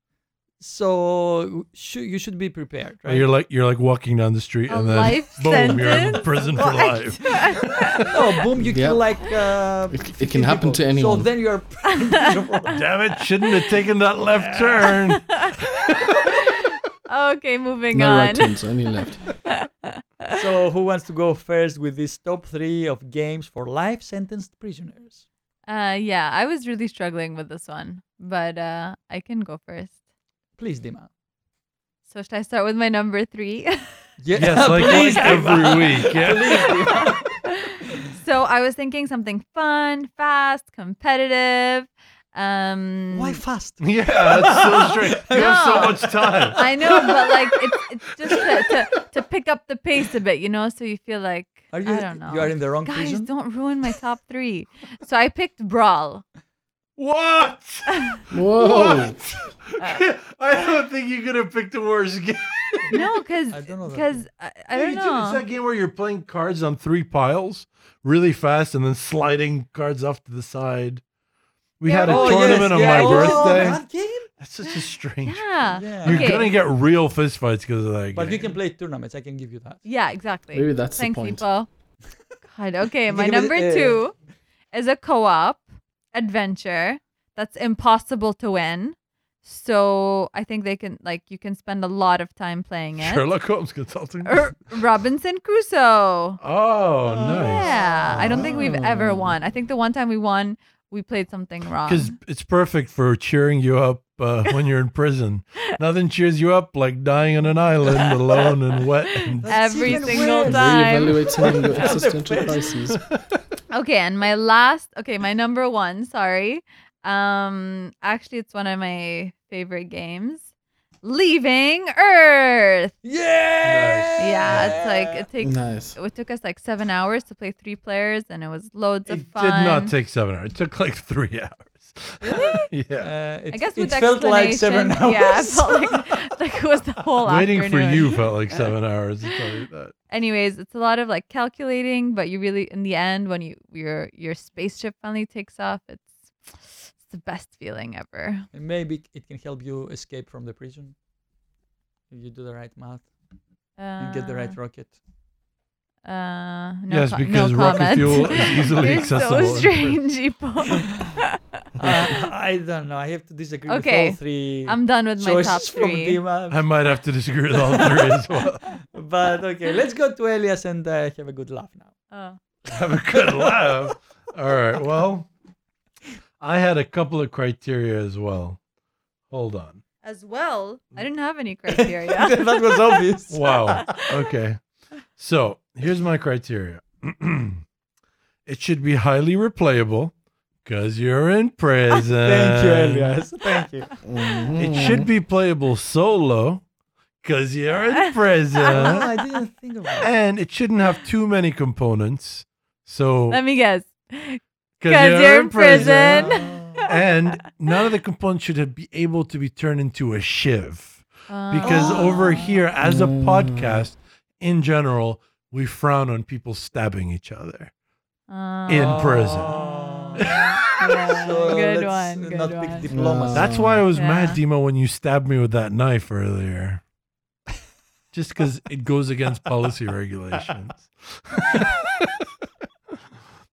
So sh- you should be prepared, right? You're like you're like walking down the street a and then life boom, sentence? You're in prison for life. No, boom, you yeah. kill like uh, it, it can happen people. to anyone. So then you're damn it! Shouldn't have taken that left turn. Okay, moving no on. No right turns, only left. So who wants to go first with this top three of games for life sentenced prisoners? Uh, yeah, I was really struggling with this one, but uh, I can go first. Please, Dima. So should I start with my number three? Yeah, yes, like, please, like every week. Yeah. Please, so I was thinking something fun, fast, competitive. Um, Why fast? Yeah, that's so strange. You no, have so much time. I know, but like it's, it's just to, to, to pick up the pace a bit, you know, so you feel like, are you, I don't know. You are in the wrong Guys, prison? Guys, don't ruin my top three. So I picked Brawl. What? Whoa. What? Uh, I don't think you could have picked a worse game. No, because I don't know. That I, I don't know. It's that game where you're playing cards on three piles really fast and then sliding cards off to the side. We yeah. had a oh, tournament yes, on yeah. my oh, birthday. That game? That's such a strange yeah. yeah. You're okay. going to get real fistfights because of that game. But you can play tournaments. I can give you that. Yeah, exactly. Maybe that's Thanks, the point. People. God, okay, my number it, uh, two is a co-op adventure that's impossible to win, so I think they can like you can spend a lot of time playing it. Sherlock Holmes Consulting er, Robinson Crusoe. Oh, nice. Yeah, oh. I don't think we've ever won. I think the one time we won, we played something wrong. Because it's perfect for cheering you up uh, when you're in prison. Nothing cheers you up like dying on an island alone and wet. And every single time. Reevaluating your existential crises. Okay, and my last, okay, my number one, sorry. Um, actually, it's one of my favorite games. Leaving Earth. Yeah. Nice. Yeah, it's like it takes. Nice. It took us like seven hours to play three players, and it was loads of it fun. It did not take seven hours. It took like three hours. Really? Yeah. Uh, I guess with it felt like seven hours. Yeah, it felt like, like it was the whole Waiting afternoon. Waiting for you felt like seven hours. I'll tell you that. Anyways, it's a lot of like calculating, but you really, in the end, when you your your spaceship finally takes off, it's. the best feeling ever. And maybe it can help you escape from the prison if you do the right math uh, and get the right rocket. Uh, no yes, co- because no rocket fuel is easily You're accessible. You're so strange, Ipo. uh, I don't know. I have to disagree okay. with all three. I'm done with my top three. I might have to disagree with all three as well. But okay, let's go to Elias and uh, have a good laugh now. Oh. Have a good laugh? All right, well... I had a couple of criteria as well. Hold on. As well? I didn't have any criteria. That was obvious. Wow. Okay. So here's my criteria. It should be highly replayable because you're in prison. Thank you, Elias. Thank you. Mm-hmm. It should be playable solo because you're in prison. No, I didn't think of that. And it shouldn't have too many components. So let me guess. Because you're, you're in prison. prison. And none of the components should be able to be turned into a shiv. Uh, because oh. over here, as a mm. podcast, in general, we frown on people stabbing each other uh, in prison. Oh. Yeah. So good one. Good not one. Big diplomacy. That's why I was yeah. mad, Dima, when you stabbed me with that knife earlier. Just because it goes against policy regulations.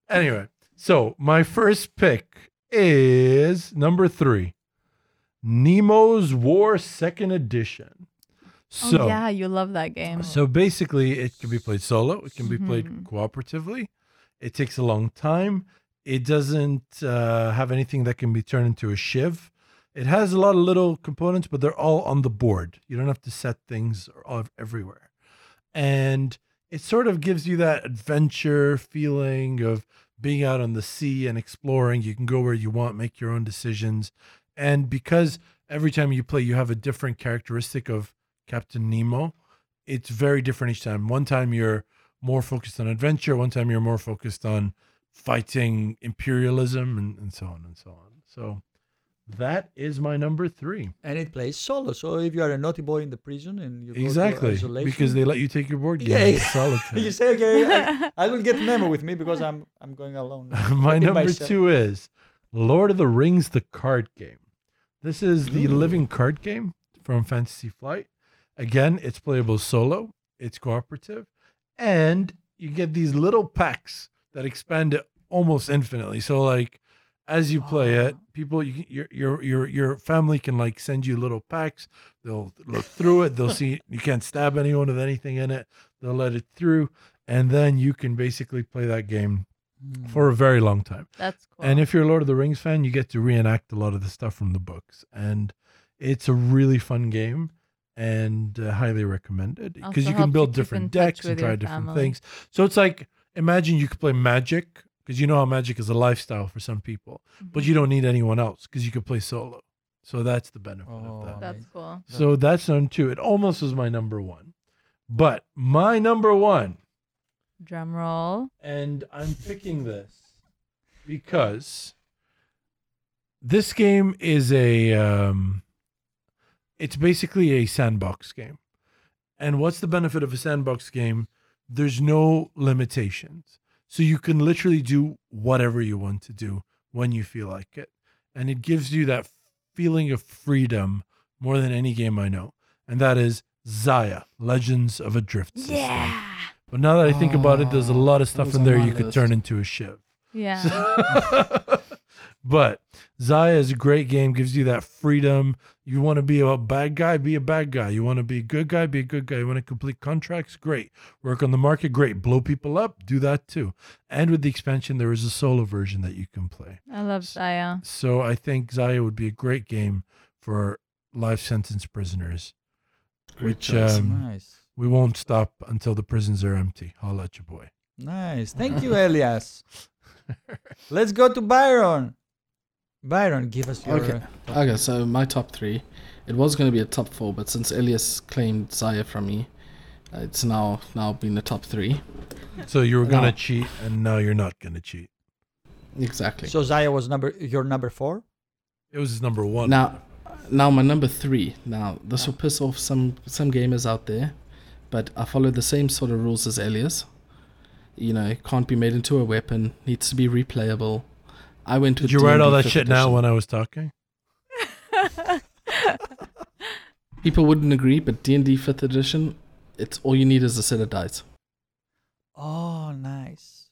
Anyway, so my first pick is number three, Nemo's War Second Edition. So oh, yeah, you love that game. So basically, it can be played solo. It can be played mm-hmm. cooperatively. It takes a long time. It doesn't uh, have anything that can be turned into a shiv. It has a lot of little components, but they're all on the board. You don't have to set things all everywhere. And it sort of gives you that adventure feeling of being out on the sea and exploring. You can go where you want, make your own decisions. And because every time you play, you have a different characteristic of Captain Nemo, it's very different each time. One time you're more focused on adventure. One time you're more focused on fighting imperialism and, and so on and so on. So that is my number three. And it plays solo. So if you are a naughty boy in the prison and you go exactly. to isolation. Because they let you take your board game. Yeah, yeah. Solitary. You say, okay, I, I will get Nemo with me because I'm I'm going alone. My number myself. two is Lord of the Rings, the card game. This is the mm. living card game from Fantasy Flight. Again, it's playable solo, it's cooperative, and you get these little packs that expand it almost infinitely. So, like, as you play it, people, you, your your your your family can like send you little packs. They'll look through it. They'll see you can't stab anyone with anything in it. They'll let it through, and then you can basically play that game mm. for a very long time. That's cool. And if you're a Lord of the Rings fan, you get to reenact a lot of the stuff from the books, and it's a really fun game. And uh, highly recommended because you can build different decks and try different things. So it's like, imagine you could play Magic, because you know how Magic is a lifestyle for some people, mm-hmm. but you don't need anyone else because you could play solo. So that's the benefit oh, of that. That's cool. So that's number two. It almost was my number one, but my number one. Drum roll. And I'm picking this because this game is a. Um, It's basically a sandbox game. And what's the benefit of a sandbox game? There's no limitations. So you can literally do whatever you want to do when you feel like it. And it gives you that feeling of freedom more than any game I know. And that is Zaya, Legends of a Drift System. Yeah. But now that I think oh, about it, there's a lot of stuff in there you list. could turn into a ship. Yeah. So- But Zaya is a great game, gives you that freedom. You want to be a bad guy, be a bad guy. You want to be a good guy, be a good guy. You want to complete contracts? Great. Work on the market? Great. Blow people up? Do that too. And with the expansion, there is a solo version that you can play. I love Zaya. So I think Zaya would be a great game for life sentence prisoners, which um, nice. we won't stop until the prisons are empty. I'll let you, boy. Nice. Thank you, Elias. Let's go to Byron. Byron, give us your... Okay, okay, so my top three. It was going to be a top four, but since Elias claimed Zaya from me, uh, it's now now been a top three. So you were going to cheat, and now you're not going to cheat. Exactly. So Zaya was number your number four? It was number one. Now, now my number three. Now, this will piss off some, some gamers out there, but I follow the same sort of rules as Elias. You know, can't be made into a weapon, needs to be replayable. I went to Did you D and D write all that shit edition. Now when I was talking? People wouldn't agree, but D and D fifth edition, it's all you need is a set of dice. Oh, nice.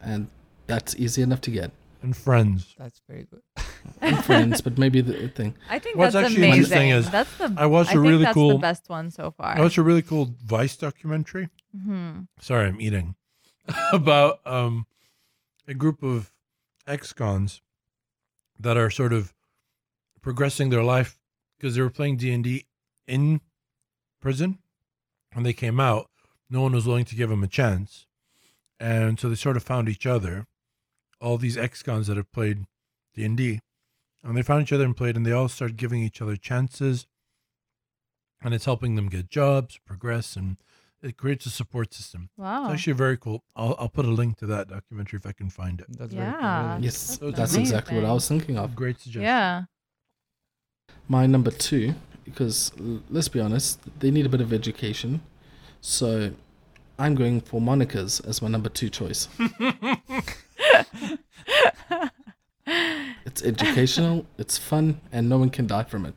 And that's easy enough to get. And friends. That's very good. And friends, but maybe the thing. I think What's that's actually amazing. Thing is, that's the, I watched I a think really that's cool, the best one so far. I watched a really cool Vice documentary. Mm-hmm. Sorry, I'm eating. About um, a group of ex-cons that are sort of progressing their life because they were playing D and D in prison. When they came out, no one was willing to give them a chance. And so they sort of found each other, all these ex-cons that have played D and D. And they found each other and played, and they all started giving each other chances. And it's helping them get jobs, progress, and it creates a support system. Wow. It's actually very cool. I'll, I'll put a link to that documentary if I can find it. That's yeah. Very cool. Yes, that's, so that's exactly what I was thinking of. Great suggestion. Yeah. My number two, because let's be honest, they need a bit of education. So I'm going for Monikers as my number two choice. It's educational, it's fun, and no one can die from it.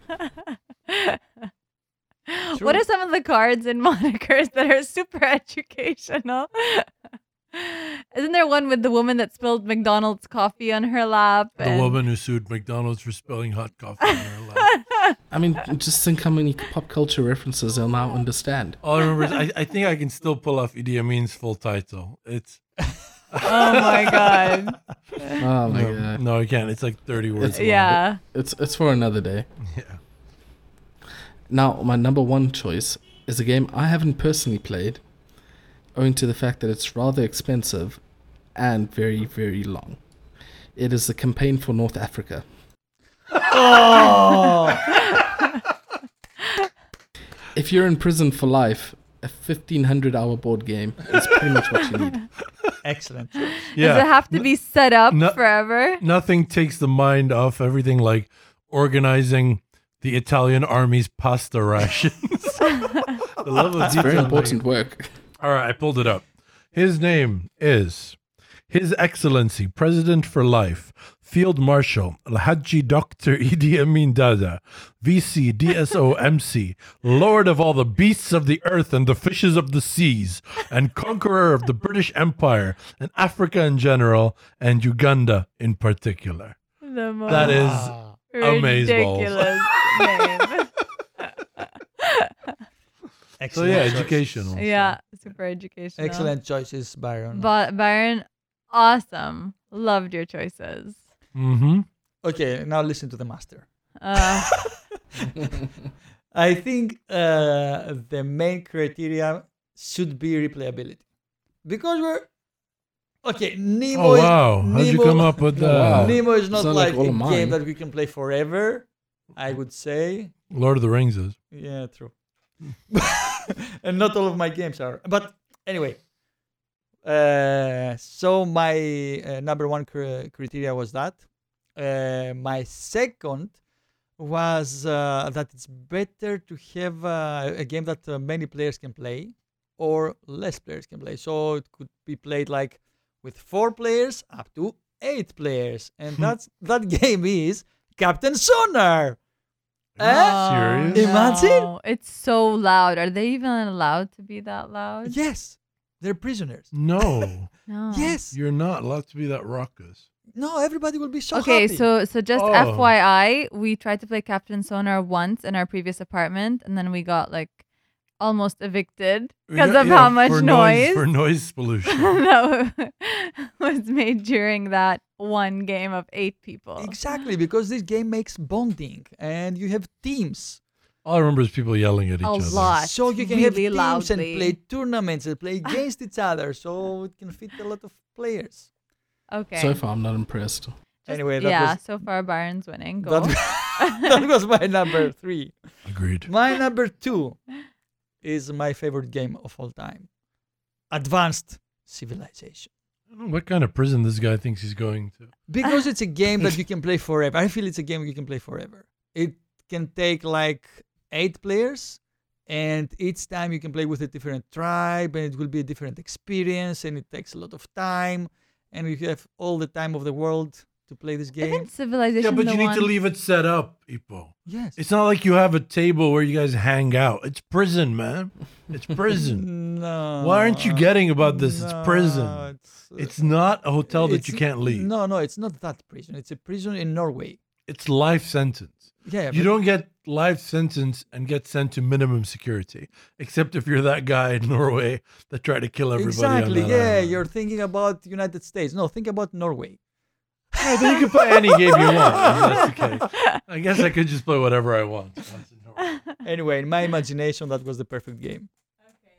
Sure. What are some of the cards in Monikers that are super educational? Isn't there one with the woman that spilled McDonald's coffee on her lap? The and... woman who sued McDonald's for spilling hot coffee on her lap. I mean, just think how many pop culture references they'll now understand. All I remember is I, I think I can still pull off Idi Amin's full title. It's... Oh my god. Oh my no, god. No, I can't. It's like thirty words. It's, yeah. It, it's, it's for another day. Yeah. Now, my number one choice is a game I haven't personally played, owing to the fact that it's rather expensive and very, very long. It is the campaign for North Africa. Oh! If you're in prison for life, a fifteen hundred hour board game is pretty much what you need. Excellent. Yeah. Does it have to be set up no, forever? Nothing takes the mind off everything, like organizing the Italian army's pasta rations. The level of detail. That's very important work. All right, I pulled it up. His name is His Excellency, President for Life, Field Marshal, Al-Hajji Doctor Idi Amin Dada, V C, D S O, M C, Lord of all the beasts of the earth and the fishes of the seas, and conqueror of the British Empire and Africa in general, and Uganda in particular. The most that is amazing. Name. So yeah, choice. Educational. Yeah, so. Super educational. Excellent choices, Byron. But Byron, awesome. Loved your choices. Mm-hmm. Okay, now listen to the master. Uh. I think uh, the main criteria should be replayability, because we're okay. Nemo. Oh wow! Nemo, how'd you come up with that? Nemo is not, not like, like a mine. Game that we can play forever. I would say Lord of the Rings is. Yeah, true. And not all of my games are. But anyway, uh, so my uh, number one cr- criteria was that. Uh, my second was uh, that it's better to have uh, a game that uh, many players can play or less players can play. So it could be played like with four players up to eight players. And that's that game is Captain Sonar. Uh, serious? Imagine no, it's so loud. Are they even allowed to be that loud? Yes, they're prisoners. No, no. Yes, you're not allowed to be that raucous. No, everybody will be so okay, happy. so so just oh. F Y I, we tried to play Captain Sonar once in our previous apartment, and then we got like almost evicted because yeah, of yeah, how much for noise, noise for noise pollution that was made during that one game of eight people. Exactly, because this game makes bonding and you have teams. All I remember is people yelling at each a other. A lot. So you can really have teams loudly. And play tournaments and play against each other, so it can fit a lot of players. Okay. So far, I'm not impressed. Just, anyway, that yeah, was, so far Byron's winning. Go. That, that was my number three. Agreed. My number two is my favorite game of all time. Advanced Civilization. I don't know what kind of prison this guy thinks he's going to. Because it's a game that you can play forever. I feel it's a game you can play forever. It can take like eight players, and each time you can play with a different tribe, and it will be a different experience, and it takes a lot of time, and you have all the time of the world to play this game. Isn't Civilization yeah, but the you one... need to leave it set up, Ippo. Yes. It's not like you have a table where you guys hang out. It's prison, man. It's prison. No. Why aren't you getting about this? No, it's prison. It's, uh, it's not a hotel that you can't leave. No, no, it's not that prison. It's a prison in Norway. It's life sentence. Yeah. You don't get life sentence and get sent to minimum security, except if you're that guy in Norway that tried to kill everybody. Exactly. On that yeah, island. You're thinking about United States. No, think about Norway. Yeah, then you can play any game you want. I mean, that's okay. I guess I could just play whatever I want. Anyway, in my imagination, that was the perfect game. Okay.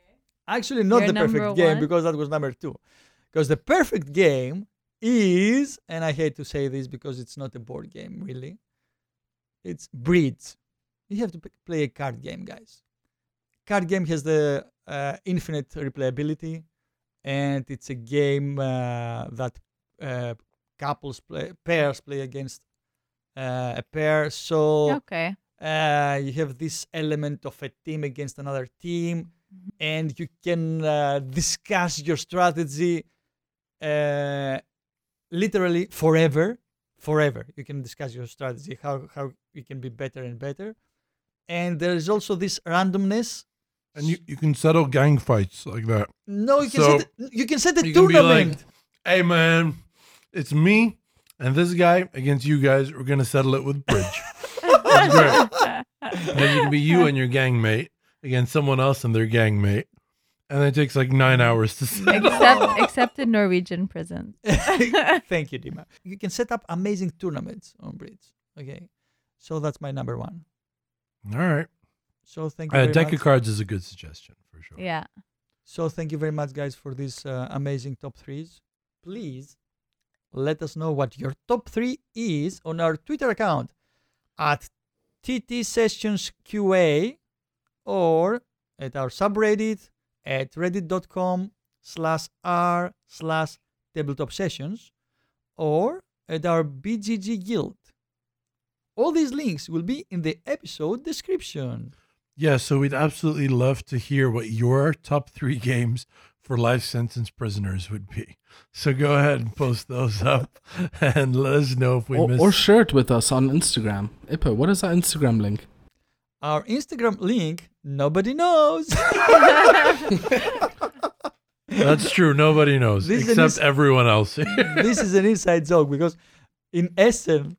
Actually, not You're the perfect one? game because that was number two. Because the perfect game is, and I hate to say this because it's not a board game really, it's Bridge. You have to p- play a card game, guys. Card game has the uh, infinite replayability, and it's a game uh, that uh, couples play, pairs play against uh, a pair. So okay. uh, you have this element of a team against another team, and you can uh, discuss your strategy uh, literally forever, forever. You can discuss your strategy, how, how you can be better and better. And there is also this randomness. And you, you can settle gang fights like that. No, you can so set a, you can set a you tournament. Can be like, hey, man, it's me and this guy against you guys. We're going to settle it with Bridge. That's great. And then you can be you and your gang mate against someone else and their gang mate. And it takes like nine hours to settle. Except, except in Norwegian prisons. Thank you, Dima. You can set up amazing tournaments on Bridge. Okay. So that's my number one. All right. So thank you uh, very deck much. Deck of cards is a good suggestion for sure. Yeah. So thank you very much, guys, for these uh, amazing top threes. Please let us know what your top three is on our Twitter account at T T Sessions Q A or at our subreddit at reddit.com slash r slash tabletop sessions or at our B G G guild. All these links will be in the episode description. Yeah, so we'd absolutely love to hear what your top three games for life sentence prisoners would be. So go ahead and post those up and let us know if we or, missed. Or share it with us on Instagram. Ippo, what is our Instagram link? Our Instagram link, nobody knows. That's true. Nobody knows, this except is, everyone else. This is an inside joke because in Essen,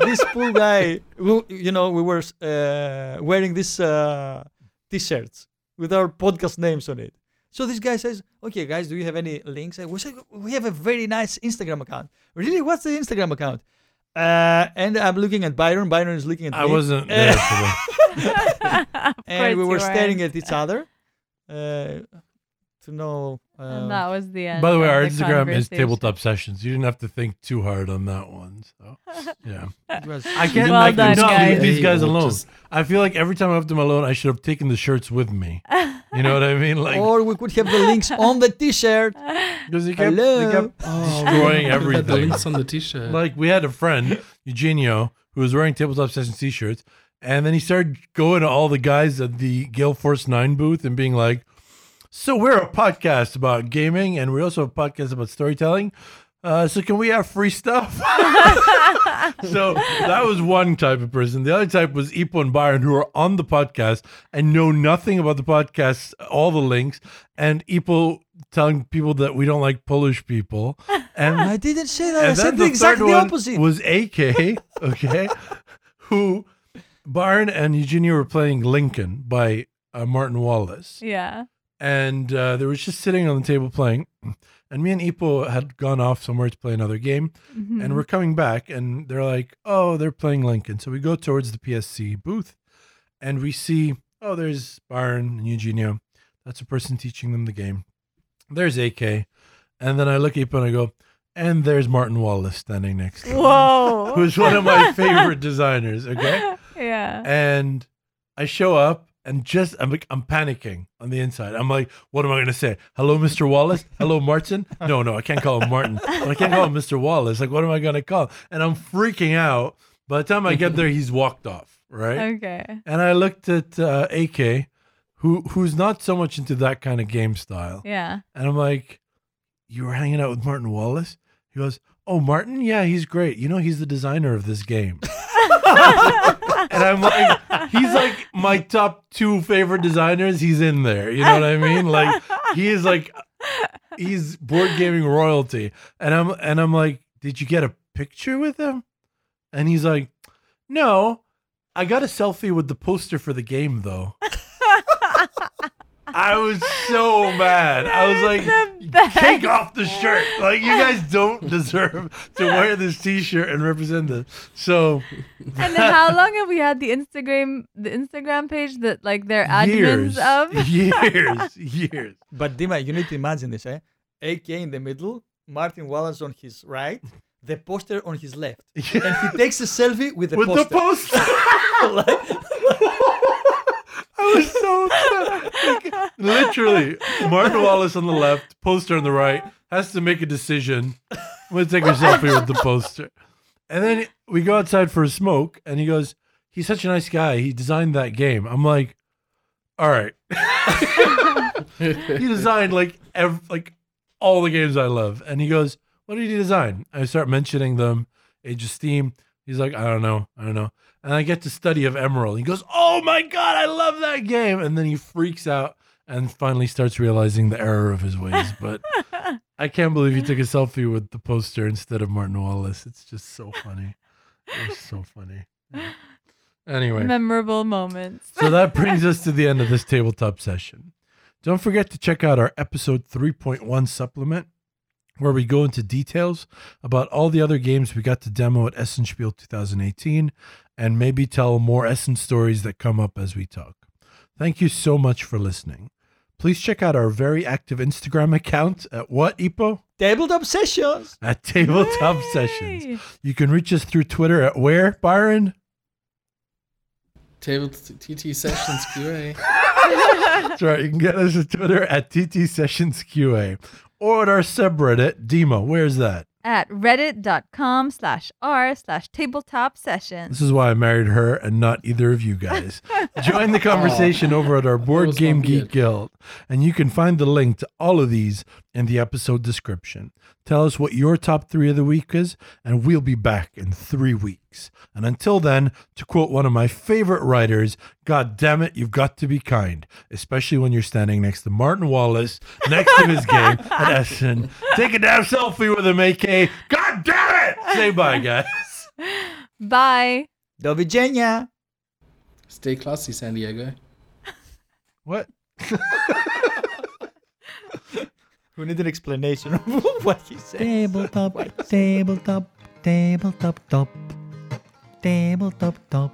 this poor guy, who, you know, we were uh, wearing these uh, T-shirts with our podcast names on it. So this guy says, okay, guys, do you have any links? I was like, we have a very nice Instagram account. Really? What's the Instagram account? Uh, and I'm looking at Byron. Byron is looking at I me. I wasn't there for that. And we were staring at each other uh, to know. Uh, and that was the end. By the way, our the Instagram is Tabletop Sessions. You didn't have to think too hard on that one. So, yeah. Was, I can't well I done, guys. leave these guys alone. Just, I feel like every time I have them alone, I should have taken the shirts with me. You know what I mean? Like, or we could have the links on the T-shirt. Because they kept, they kept oh, destroying everything. The links on the T-shirt. Like, we had a friend, Eugenio, who was wearing Tabletop Sessions T-shirts, and then he started going to all the guys at the Gale Force nine booth and being like, so we're a podcast about gaming, and we also have a podcast about storytelling. Uh, so can we have free stuff? So that was one type of person. The other type was Ipo and Byron, who are on the podcast and know nothing about the podcast, all the links, and Ipo telling people that we don't like Polish people. And I didn't say that. I said the exact opposite. Was A K, okay, who Byron and Eugenia were playing Lincoln by uh, Martin Wallace. Yeah. And uh, they were just sitting on the table playing. And me and Ipo had gone off somewhere to play another game. Mm-hmm. And we're coming back and they're like, oh, they're playing Lincoln. So we go towards the P S C booth and we see, oh, there's Byron and Eugenio. That's a person teaching them the game. There's A K. And then I look at Ipo and I go, and there's Martin Wallace standing next to him. Whoa. Who's one of my favorite designers. Okay. Yeah. And I show up. And just, I'm like, I'm panicking on the inside. I'm like, what am I going to say? Hello, Mister Wallace? Hello, Martin? No, no, I can't call him Martin. But I can't call him Mister Wallace. Like, what am I going to call? And I'm freaking out. By the time I get there, he's walked off, right? Okay. And I looked at uh, A K, who who's not so much into that kind of game style. Yeah. And I'm like, you were hanging out with Martin Wallace? He goes, oh, Martin? Yeah, he's great. You know, he's the designer of this game. And I'm like, he's like my top two favorite designers. He's in there. You know what I mean? Like, he is like, he's board gaming royalty. And I'm, and I'm like, did you get a picture with him? And he's like, no, I got a selfie with the poster for the game though. I was so mad. I was like, take off the shirt. Like, you guys don't deserve to wear this T-shirt and represent this. So. And then how long have we had the Instagram the Instagram page that, like, they're admins years, of? Years, years. But Dima, you need to imagine this, eh? A K in the middle, Martin Wallace on his right, the poster on his left. Yeah. And he takes a selfie with the with poster. With the poster! I was so upset. Like, literally, Martin Wallace on the left, poster on the right, has to make a decision. I'm going to take a selfie with the poster. And then we go outside for a smoke, and he goes, he's such a nice guy. He designed that game. I'm like, all right. He designed like ev- like all the games I love. And he goes, what did he design? I start mentioning them. Age of Steam. He's like, I don't know. I don't know. And I get to Study of Emerald. He goes, oh my God, I love that game. And then he freaks out and finally starts realizing the error of his ways. But I can't believe he took a selfie with the poster instead of Martin Wallace. It's just so funny. It's so funny. Yeah. Anyway. Memorable moments. So that brings us to the end of this tabletop session. Don't forget to check out our episode three point one supplement, where we go into details about all the other games we got to demo at Essen Spiel twenty eighteen, and maybe tell more Essen stories that come up as we talk. Thank you so much for listening. Please check out our very active Instagram account at what, Ippo? Tabletop Sessions. At Tabletop Yay! Sessions. You can reach us through Twitter at where, Byron? Table T T Sessions Q A. That's right. You can get us on Twitter at T T Sessions Q A or at our subreddit, Demo. Where's that? At reddit.com slash r slash tabletop sessions. This is why I married her and not either of you guys. Join the conversation oh. over at our Board Game Geek Guild, and you can find the link to all of these in the episode description. Tell us what your top three of the week is, and we'll be back in three weeks. And until then, to quote one of my favorite writers, God damn it, you've got to be kind, especially when you're standing next to Martin Wallace, next to his game at Essen. Take a damn selfie with him, A K. God damn it! Say bye, guys. Bye. Do widzenia. Stay classy, San Diego. What? We need an explanation of what he says. Tabletop, tabletop, tabletop, top, tabletop, top.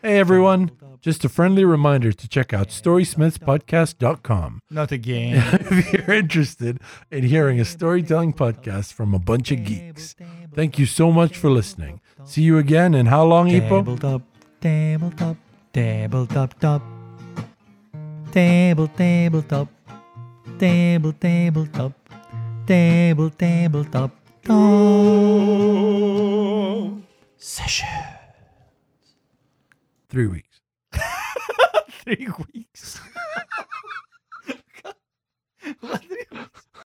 Hey, everyone. Just a friendly reminder to check out story smiths podcast dot com. Not again. If you're interested in hearing a storytelling podcast from a bunch of geeks. Thank you so much for listening. See you again in how long, Ipo? Tabletop, tabletop, tabletop, top. Table, tabletop. Table, table, top. Table, table, top. Top. Session. Three weeks. Three weeks. What?